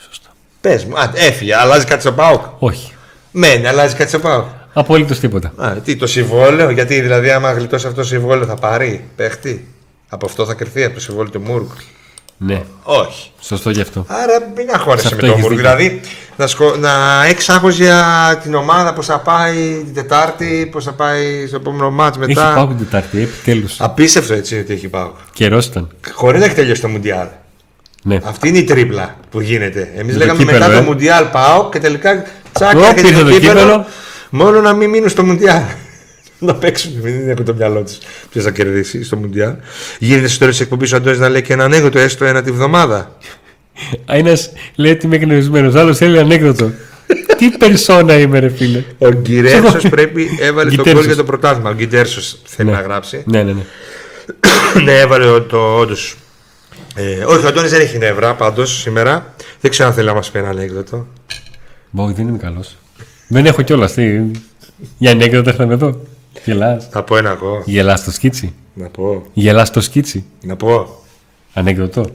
Σωστά. Πες μου. Α, έφυγε. Αλλάζει κάτι στο ΠΑΟΚ. Όχι. Μένει, αλλάζει κάτι στο ΠΑΟΚ. Απολύτως τίποτα. Α, τι, το συμβόλαιο, γιατί δηλαδή άμα γλιτώσει αυτό το συμβόλαιο θα πάρει παίχτη. Από αυτό θα κρυφθεί, από το συμβόλαιο του Μουρκ. Ναι. Όχι. Σωστό γι' αυτό. Άρα μην αγχώνεσαι με τον Μουρκ. Δηλαδή να, σκο... να έχεις άγχος για την ομάδα, πώς θα πάει την Τετάρτη, πώς θα πάει στο επόμενο μάτς μετά. Έχει πάω την Τετάρτη, επιτέλους. Απίστευτο έτσι ότι έχει πάω. Καιρός ήταν. Χωρίς να έχει τελειώσει το Μουντιάλ. Ναι. Αυτή είναι η τρίπλα που γίνεται. Εμείς λέγαμε το κύπερο, μετά ε? το Μουντιάλ πάω και τελικά τσάκα και το κύπερο. Μόνο να μην μείνουν στο Μουντιάλ. Να παίξουν, δεν έχουν το μυαλό τους. Ποιος θα κερδίσει στο Μουντιάλ. Γίνεται στο τέλος της εκπομπής ο Αντώνης να λέει και ένα ανέκδοτο έστω ένα τη βδομάδα. Ένας λέει ότι είμαι εκνευρισμένος, άλλος θέλει ανέκδοτο. Τι περσόνα είμαι, ρε φίλε. Ο Γκιρέρσος πρέπει έβαλε τον γκολ για το πρωτάθλημα. Ο Γκιρέρσος θέλει να γράψει. Ναι, ναι, ναι. Ναι, έβαλε το όντως. Όχι, ο Αντώνης δεν έχει νεύρα πάντως σήμερα. Δεν ξέρω αν θέλει να μας πει ένα ανέκδοτο. Μπο, δεν είμαι καλός. Δεν έχω κιόλας. Για ανέκδοτα θα είμαι εδώ. Γελάς. Θα πω ένα εγώ. Γελάς το σκίτσι. Να πω. Γελάς το σκίτσι. Να πω. Ανέκδοτο.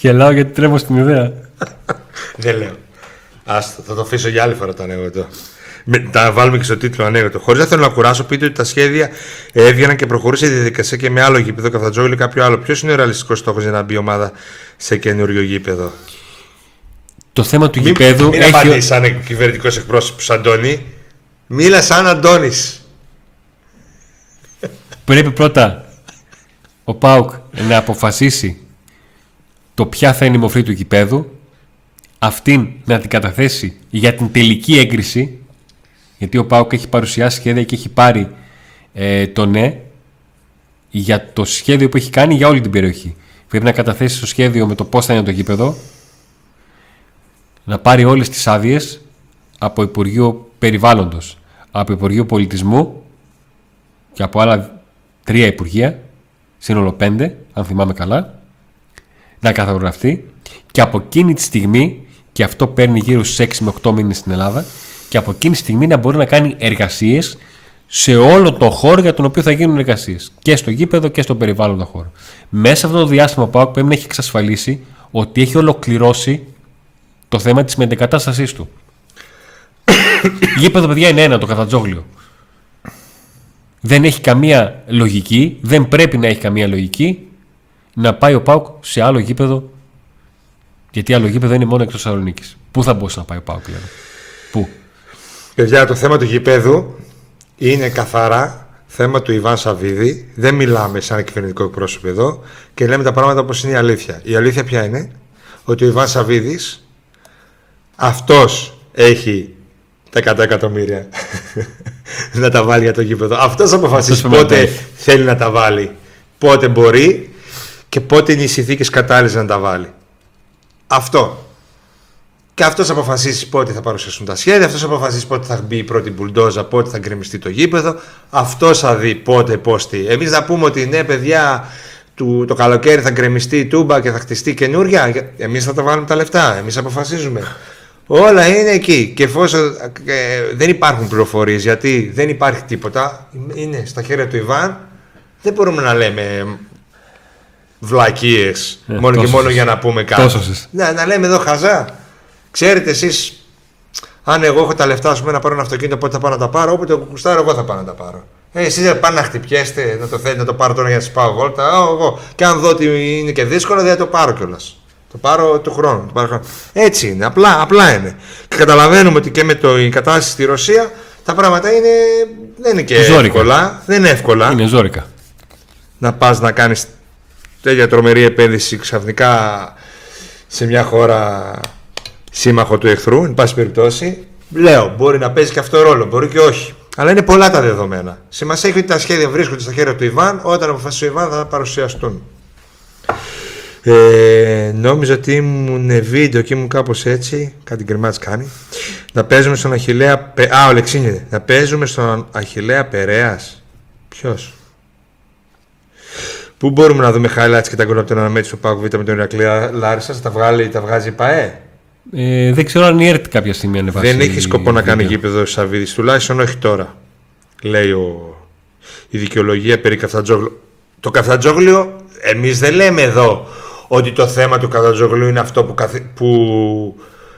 Γελάω γιατί τρέμω στην ιδέα. Δεν λέω. Ας το, θα το αφήσω για άλλη φορά το ανέκδοτο. Τα βάλουμε και στο τίτλο ανέκδοτο. Χωρίς να θέλω να κουράσω, πείτε ότι τα σχέδια έβγαιναν και προχωρούσε η διαδικασία και με άλλο γήπεδο, Καφτατζόγλου ή κάποιο άλλο. Ποιος είναι ο ρεαλιστικός στόχος για να μπει η ομάδα σε καινούριο γήπεδο. Το θέμα του μην, γηπέδου. Μην έχει... απαντήσεις σαν κυβερνητικός εκπρόσωπος, Αντώνη. Μίλα σαν Αντώνης. Πρέπει πρώτα ο ΠΑΟΚ να αποφασίσει το ποια θα είναι η μορφή του γηπέδου, αυτήν να την καταθέσει για την τελική έγκριση, γιατί ο ΠΑΟΚ έχει παρουσιάσει σχέδια και έχει πάρει ε, το ναι για το σχέδιο που έχει κάνει για όλη την περιοχή. Πρέπει να καταθέσει το σχέδιο με το πώς θα είναι το γήπεδο, να πάρει όλες τις άδειες από Υπουργείο Περιβάλλοντος, από Υπουργείο Πολιτισμού και από άλλα τρία υπουργεία, σύνολο πέντε, αν θυμάμαι καλά, να καθογραφτεί και από εκείνη τη στιγμή, και αυτό παίρνει γύρω στους έξι με οκτώ μήνες στην Ελλάδα, και από εκείνη τη στιγμή να μπορεί να κάνει εργασίες σε όλο το χώρο για τον οποίο θα γίνουν εργασίες, και στο γήπεδο και στο περιβάλλοντα χώρο. Μέσα αυτό το διάστημα που πρέπει να έχει εξασφαλίσει ότι έχει ολοκληρώσει το θέμα της μετεκατάστασής του. Γήπεδο, παιδιά, είναι ένα το Καφτατζόγλιο. Δεν έχει καμία λογική, δεν πρέπει να έχει καμία λογική να πάει ο ΠΑΟΚ σε άλλο γήπεδο. Γιατί άλλο γήπεδο είναι μόνο εκτός Θεσσαλονίκης. Πού θα μπορούσε να πάει ο ΠΑΟΚ, λέω. Πού. Παιδιά, το θέμα του γήπεδου είναι καθαρά θέμα του Ιβάν Σαββίδη. Δεν μιλάμε σαν κυβερνητικό εκπρόσωπο εδώ και λέμε τα πράγματα όπως είναι η αλήθεια. Η αλήθεια ποια είναι? Ότι ο Ιβάν Σαββίδης αυτός έχει τα εκατό εκατομμύρια να τα βάλει για το γήπεδο. Αυτός αποφασίζει πότε θέλει να τα βάλει, πότε μπορεί και πότε είναι οι συνθήκες κατάλληλες να τα βάλει. Αυτό. Και αυτός αποφασίζει πότε θα παρουσιαστούν τα σχέδια, αυτός αποφασίζει πότε θα μπει η πρώτη μπουλντόζα, πότε θα γκρεμιστεί το γήπεδο, αυτός θα δει πότε, πώς, τι. Εμείς να πούμε ότι ναι, παιδιά, το καλοκαίρι θα γκρεμιστεί η τούμπα και θα χτιστεί καινούρια. Εμείς θα τα βάλουμε τα λεφτά, εμείς αποφασίζουμε. Όλα είναι εκεί. Και εφόσον ε, δεν υπάρχουν πληροφορίες, γιατί δεν υπάρχει τίποτα, είναι στα χέρια του Ιβάν, δεν μπορούμε να λέμε βλακίες ε, μόνο τόσες, και μόνο για να πούμε κάτι. Να, να λέμε εδώ χαζά. Ξέρετε εσείς, αν εγώ έχω τα λεφτά σου, να πάρω ένα αυτοκίνητο, πότε θα πάω να τα πάρω, όποτε κουκουστάρω, εγώ θα πάω να τα πάρω. Ε, εσείς δεν πάνε να χτυπιέστε, να το θέλετε να το πάρω τώρα για να σας πάω βόλτα. Εγώ. Και αν δω ότι είναι και δύσκολο, δεν θα το πάρω κιόλας. Το πάρω του χρόνου. Το πάρω... Έτσι είναι, απλά, απλά είναι. Και καταλαβαίνουμε ότι και με το, η κατάσταση στη Ρωσία τα πράγματα είναι, δεν είναι και ζόρικα. Εύκολα. Δεν είναι εύκολα. Είναι ζόρικα. Να πας να κάνεις τέτοια τρομερή επένδυση ξαφνικά σε μια χώρα σύμμαχο του εχθρού, εν πάση περιπτώσει. Λέω, μπορεί να παίζει και αυτό ρόλο, μπορεί και όχι. Αλλά είναι πολλά τα δεδομένα. Σημασία έχει ότι τα σχέδια βρίσκονται στα χέρια του Ιβάν, όταν αποφασίσει ο Ιβάν θα παρουσιαστούν. Ε, νόμιζα ότι ήμουν βίντεο και ήμουν κάπως έτσι. Κάτι γκριμάτς κάνει. Να παίζουμε στον Αχιλλέα. Α, ο Λεξίνιδε. Να παίζουμε στον Αχιλλέα Περέας. Ποιος? Πού μπορούμε να δούμε highlights και τα γκολ από τον αναμέτρηση του ΠΑΟΚ Β με τον Ηρακλή Λάρισας? Τα, τα βγάζει η ΠΑΕ. Ε, δεν ξέρω αν η ΕΡΤ κάποια στιγμή ανεβάζει. Δεν έχει σκοπό να κάνει γήπεδο Σαββίδης, τουλάχιστον όχι τώρα. Λέει ο... η δικαιολογία περί Καφτατζόγλου. Το Καφτατζόγλιο, εμείς δεν λέμε εδώ ότι το θέμα του Καφτατζόγλου είναι αυτό που, καθ... που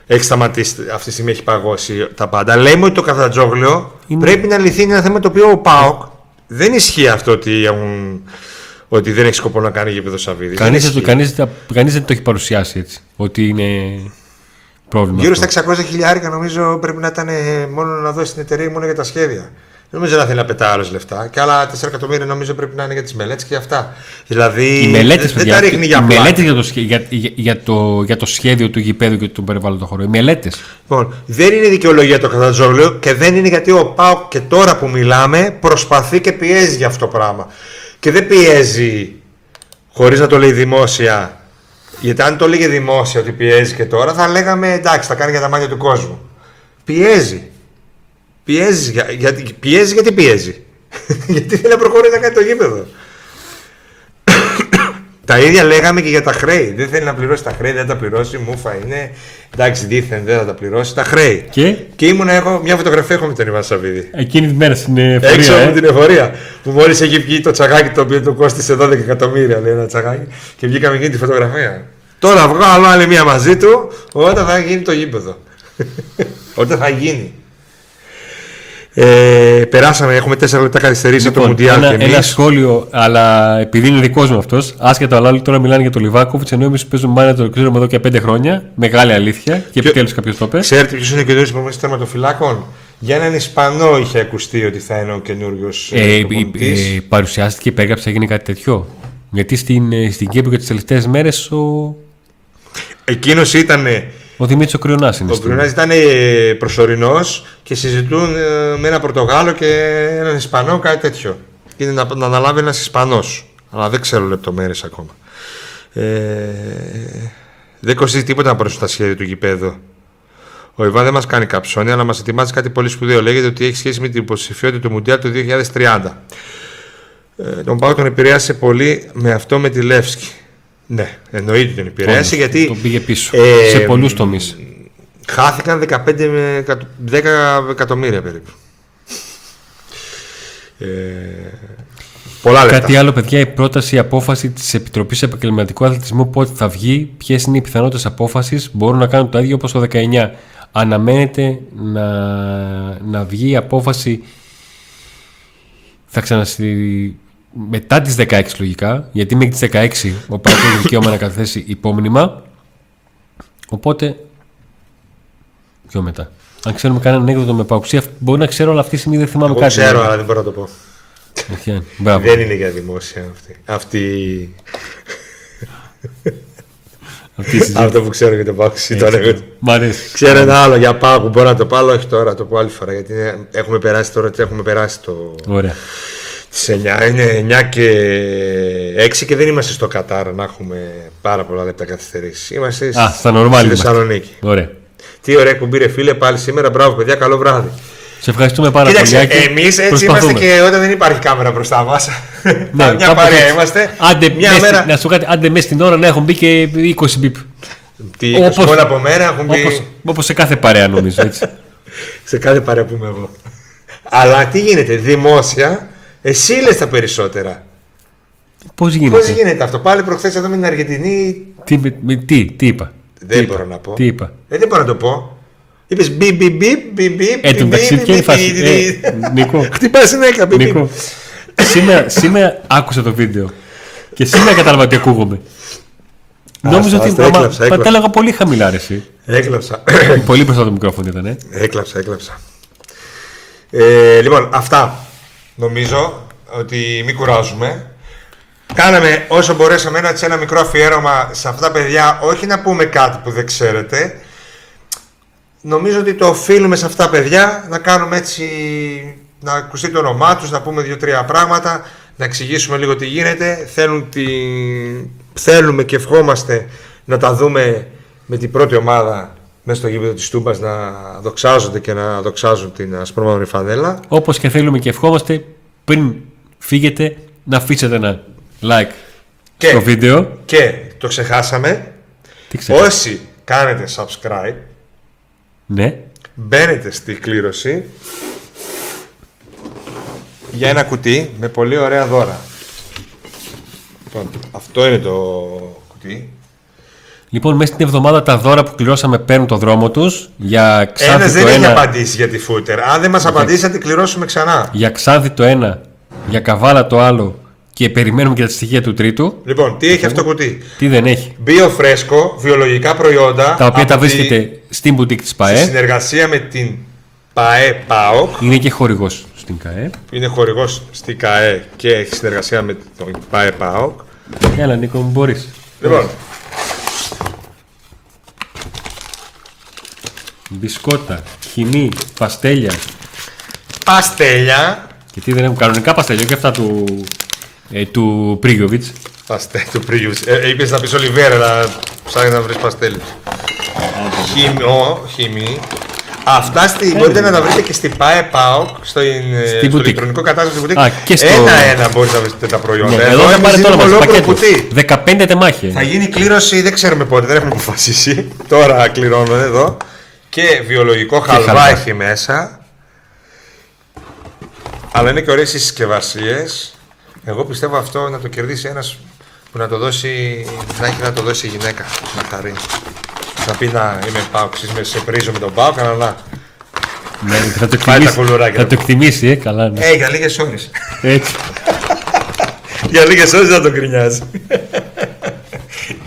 έχει σταματήσει. Αυτή τη στιγμή έχει παγώσει τα πάντα. Λέμε ότι το Καφτατζόγλιο είναι... πρέπει να λυθεί. Είναι ένα θέμα το οποίο ο ΠΑΟΚ δεν ισχύει αυτό ότι, ότι δεν έχει σκοπό να κάνει γήπεδο Σαββίδης. Κανείς δεν, κανείς, κανείς δεν το έχει παρουσιάσει έτσι. Ότι είναι. Γύρω αυτό. Στα εξακόσια χιλιάρικα νομίζω πρέπει να ήταν μόνο να δώσει την εταιρεία μόνο για τα σχέδια. Νομίζω να θέλει να πετά άλλες λεφτά. Και άλλα τέσσερα εκατομμύρια νομίζω πρέπει να είναι για τις μελέτες και αυτά. Δηλαδή μελέτες, δεν παιδιά, τα ρίχνει για απλά. Οι μελέτες για το, για, για, το, για το σχέδιο του γηπέδου και του περιβάλλοντος χώρου. Οι μελέτες. Λοιπόν, δεν είναι δικαιολογία το Καφτατζόγλιο και δεν είναι γιατί ο ΠΑΟΚ και τώρα που μιλάμε προσπαθεί και πιέζει για αυτό το πράγμα. Και δεν πιέζει χωρίς να το λέει δημόσια. Γιατί αν το λέγε δημόσια ότι πιέζει και τώρα, θα λέγαμε εντάξει, θα κάνει για τα μάτια του κόσμου. Πιέζει. Πιέζει, για, για, πιέζει γιατί πιέζει. Γιατί θέλει να προχωρεί να κάνει το γήπεδο. Τα ίδια λέγαμε και για τα χρέη. Δεν θέλει να πληρώσει τα χρέη, δεν θα τα πληρώσει. Μούφα είναι. Εντάξει, δίθεν δεν θα τα πληρώσει. Τα χρέη. Και, και ήμουν εγώ, μια φωτογραφία έχω με τον Ιβάν Σαββίδη. Εκείνη τη μέρα στην εφορία. Έξω από ε? την εφορία. Που μόλις έχει βγει το τσαγάκι το οποίο του κόστησε δώδεκα εκατομμύρια. Λέει ένα τσαγάκι. Και βγήκαμε εκείνη τη φωτογραφία. Τώρα βγάλω άλλη μία μαζί του όταν θα γίνει το γήπεδο. Όταν θα γίνει. Ε, περάσαμε, έχουμε τέσσερα λεπτά καθυστερήσει από λοιπόν, το Μουντιάλ. Ένα, ένα σχόλιο, αλλά επειδή είναι δικό μου αυτό, άσχετα άλλοι τώρα μιλάνε για τον Λιβάκοβιτς, ενώ εμείς παίζουμε μάνα το ξέρουμε εδώ και πέντε χρόνια. Μεγάλη αλήθεια. Και Ποιο... επιτέλους κάποιος το είπε. Ξέρετε ποιος είναι ο καινούριος υπομονής τερματοφυλάκων? Για έναν Ισπανό είχε ακουστεί ότι θα είναι ο καινούριος. Ε, ε, ε, παρουσιάστηκε, υπέγραψε, έγινε κάτι τέτοιο. Γιατί στην, στην Κύπρο και τις τελευταίες μέρες ο. Εκείνος ήταν. Ο Δημήτρης ο Κρυονάς είναι. Ο Κρυονάς ήταν προσωρινός και συζητούν με έναν Πορτογάλο και έναν Ισπανό κάτι τέτοιο. Είναι να, να αναλάβει ένας Ισπανός. Αλλά δεν ξέρω λεπτομέρειες ακόμα. Ε, δεν κοστίζει τίποτα να παρουσιάσει τα σχέδια του γηπέδου. Ο Ιβάν δεν μας κάνει καψόνι, αλλά μας ετοιμάζει κάτι πολύ σπουδαίο. Λέγεται ότι έχει σχέση με την υποψηφιότητα του Μουντιάλ του δύο χιλιάδες τριάντα. Ε, τον Πάο τον επηρέασε πολύ με αυτό με τη Λεύσκη. Ναι, εννοείται τον επηρέασε γιατί τον πήγε πίσω ε, σε πολλούς τομείς. Χάθηκαν δεκαπέντε με δέκα εκατομμύρια περίπου. Ε, πολλά λεπτά. Κάτι άλλο, παιδιά, η πρόταση, η απόφαση της Επιτροπής Επαγγελματικού Αθλητισμού πότε θα βγει, ποιες είναι οι πιθανότητες απόφασης, μπορούν να κάνουν το ίδιο όπως το δεκαεννιά. Αναμένεται να, να βγει η απόφαση. θα ξανασυ... μετά τις δεκαέξι λογικά, γιατί μέχρι τις δεκαέξι ο Πάοκ έχει δικαίωμα να καταθέσει υπόμνημα. Οπότε πιο μετά. Αν ξέρουμε κανέναν έκδοτο με Παοξία, μπορεί να ξέρω, αλλά αυτή τη στιγμή δεν θυμάμαι. Εγώ κάτι. Ξέρω, αλλά δεν μπορώ να το πω. Δεν είναι για δημόσια αυτή. Αυτή. αυτή Αυτό που ξέρω για τον Παοξία τώρα. Μ' αρέσει. Ξέρω ένα άλλο για Παοξία, μπορώ να το πω, αλλά όχι τώρα, το πω άλλη φορά. Γιατί είναι... έχουμε περάσει τώρα, έχουμε περάσει το. Ωραία. Σε εννιά, είναι εννιά και έξι και δεν είμαστε στο Κατάρ να έχουμε πάρα πολλά λεπτά καθυστερήσεις. Είμαστε Α, στη, στη Θεσσαλονίκη. Ωραία. Τι ωραία κουμπί ρε φίλε, πάλι σήμερα. Μπράβο παιδιά, καλό βράδυ. Σε ευχαριστούμε πάρα πολύ. Κοίταξε, εμείς έτσι είμαστε και όταν δεν υπάρχει κάμερα μπροστά μας. Ναι, μια παρέα είμαστε. Άντε, μια μες, μέρα... Να σου πω κάτι, άντε μέσα στην ώρα να έχουν μπει και είκοσι μπιπ. Τι, όπως, όλα από μένα έχουν μπει. Όπως, όπως σε κάθε παρέα νομίζω έτσι. Σε κάθε παρέα που είμαι εγώ. Αλλά τι γίνεται, δημόσια. Εσύ λες τα περισσότερα. Πώς γίνεται. Πώς γίνεται αυτό. Πάλι προχθές εδώ με την Αργεντινή. Τι, με, τι, τι είπα. Δεν τι μπορώ είπα, να πω. Τι είπα. Ε, δεν μπορώ να το πω. Είπες μπιπ, μπιπ, μπιπ, μπιπ, μπιπ. Ε, τον ταξιδική φάση. Νίκο. Χτυπάς συνέχεια, μπιπ. Νίκο. Σήμερα άκουσα το βίντεο και σήμερα κατάλαβα τι ακούγομαι. Νόμιζα ότι τα έλεγα πολύ χαμηλά, ρε εσύ. Έκλαψα. Πολύ μπροστά το μικρόφωνο ήταν, ε. Έκλαψα, έκλαψα. Λοιπόν, αυτά. Νομίζω ότι μην κουράζουμε. Κάναμε όσο μπορέσαμε ένα, ένα μικρό αφιέρωμα σε αυτά τα παιδιά. Όχι να πούμε κάτι που δεν ξέρετε. Νομίζω ότι το οφείλουμε σε αυτά τα παιδιά. Να κάνουμε έτσι, να ακουστεί το όνομά τους, να πούμε δύο-τρία πράγματα, να εξηγήσουμε λίγο τι γίνεται. Θέλουν τη... Θέλουμε και ευχόμαστε να τα δούμε με την πρώτη ομάδα μέσα στο γήπεδο της Τούμπας, να δοξάζονται και να δοξάζουν την ασπρόμαυρη φανέλα. Όπως και θέλουμε και ευχόμαστε, πριν φύγετε, να αφήσετε ένα like και, στο βίντεο. Και το ξεχάσαμε. Τι ξεχάσαμε. Όσοι κάνετε subscribe, ναι, μπαίνετε στη κλήρωση για ένα κουτί με πολύ ωραία δώρα. Λοιπόν, αυτό είναι το κουτί. Λοιπόν, μέσα στην εβδομάδα τα δώρα που κληρώσαμε παίρνουν το δρόμο τους. Για Ξάνθη ένας το δεν ένα... έχει απαντήσει για τη φούτερ. Αν δεν μας απαντήσει θα την κληρώσουμε ξανά. Για Ξάνθη το ένα, για Καβάλα το άλλο και περιμένουμε και τα στοιχεία του τρίτου. Λοιπόν, τι έχει λοιπόν, αυτό κουτί. Τι δεν έχει. Μπιο φρέσκο, βιολογικά προϊόντα. Τα οποία τα βρίσκεται τη... στην μπουτίκ της ΠΑΕ. Στη συνεργασία με την ΠΑΕ ΠΑΟΚ. Είναι και χορηγός στην ΚΑΕ. Είναι χορηγός στην ΚΑΕ και έχει συνεργασία με την ΠΑΕ ΠΑΟΚ. Έλα Νίκο, μπορείς. Λοιπόν. Μπισκότα, χυμή, παστέλια. Παστέλια. Και τι δεν έχουν, κανονικά παστέλια και αυτά του, ε, του Πρίγιοβιτς. Παστέλια του Πρίγιοβιτς. Ε, είπες να πεις Ολιβέρα, αλλά ψάχνεις να βρεις παστέλια. Χυμό, χυμή. Αυτά στη, μπορείτε να τα βρείτε και στην ΠΑΕ ΠΑΟΚ, στο, στο ηλεκτρονικό κατάστημα του κουτί. Στο... Ένα-ένα μπορείτε να βρείτε τα προϊόντα. Ναι, εδώ θα πάρει τώρα μας πακέτο. δεκαπέντε τεμάχια. Θα γίνει κλήρωση, δεν ξέρουμε πότε, δεν έχουμε αποφασίσει. Τώρα κληρώνω εδώ. Και βιολογικό και χαλβά, χαλβά έχει μέσα. Αλλά είναι και ωραίες οι συσκευασίες. Εγώ πιστεύω αυτό να το κερδίσει ένας που να το δώσει, να έχει να το δώσει η γυναίκα. Να χαρεί. Να πει να είμαι ΠΑΟΚ, με σε πρίζω με τον ΠΑΟΚ, αλλά να. Ναι, θα το εκτιμήσει. Θα το εκτιμήσει, ε, καλά. Ναι. Ε, για λίγες ώρες. Έτσι. Για λίγες ώρες να το κρινιάζει.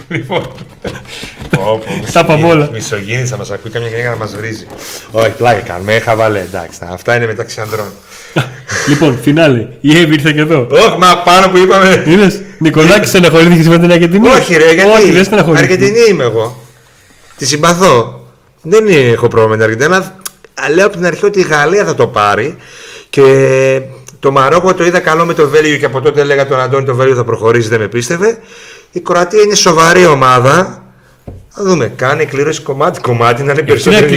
Λοιπόν. Τα πάμε όλα. Μισογίνησα, μας ακούει καμιά γυναίκα να μας βρίζει. Όχι, πλάκα κάνουμε, χαβαλέ, εντάξει. Αυτά είναι μεταξύ ανδρών. Λοιπόν, φινάλε, η Εύη ήρθε και εδώ. Όχι, μα πάνω που είπαμε. Είδες, Νικολάκη, στεναχωρήθηκες με την Αργεντινή. Όχι, ρε, γιατί. Αργεντινή είμαι εγώ. Τη συμπαθώ. Δεν έχω πρόβλημα με την Αργεντινή, αλλά λέω από την αρχή ότι η Γαλλία θα το πάρει. Και το Μαρόκο το είδα καλό με το Βέλγιο και από τότε έλεγα τον Αντώνη το Βέλγιο θα προχωρήσει, δεν με πίστευε. Η Κροατία είναι σοβαρή ομάδα. Θα δούμε, κάνει κλήρωση κομμάτι-κομμάτι να είναι περισσότερο. Ένα,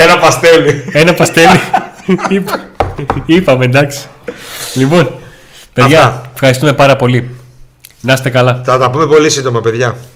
ένα παστέλι. Ένα παστέλι. Είπα, είπαμε, εντάξει. Λοιπόν, παιδιά, αυτά. Ευχαριστούμε πάρα πολύ. Να είστε καλά. Θα τα πούμε πολύ σύντομα, παιδιά.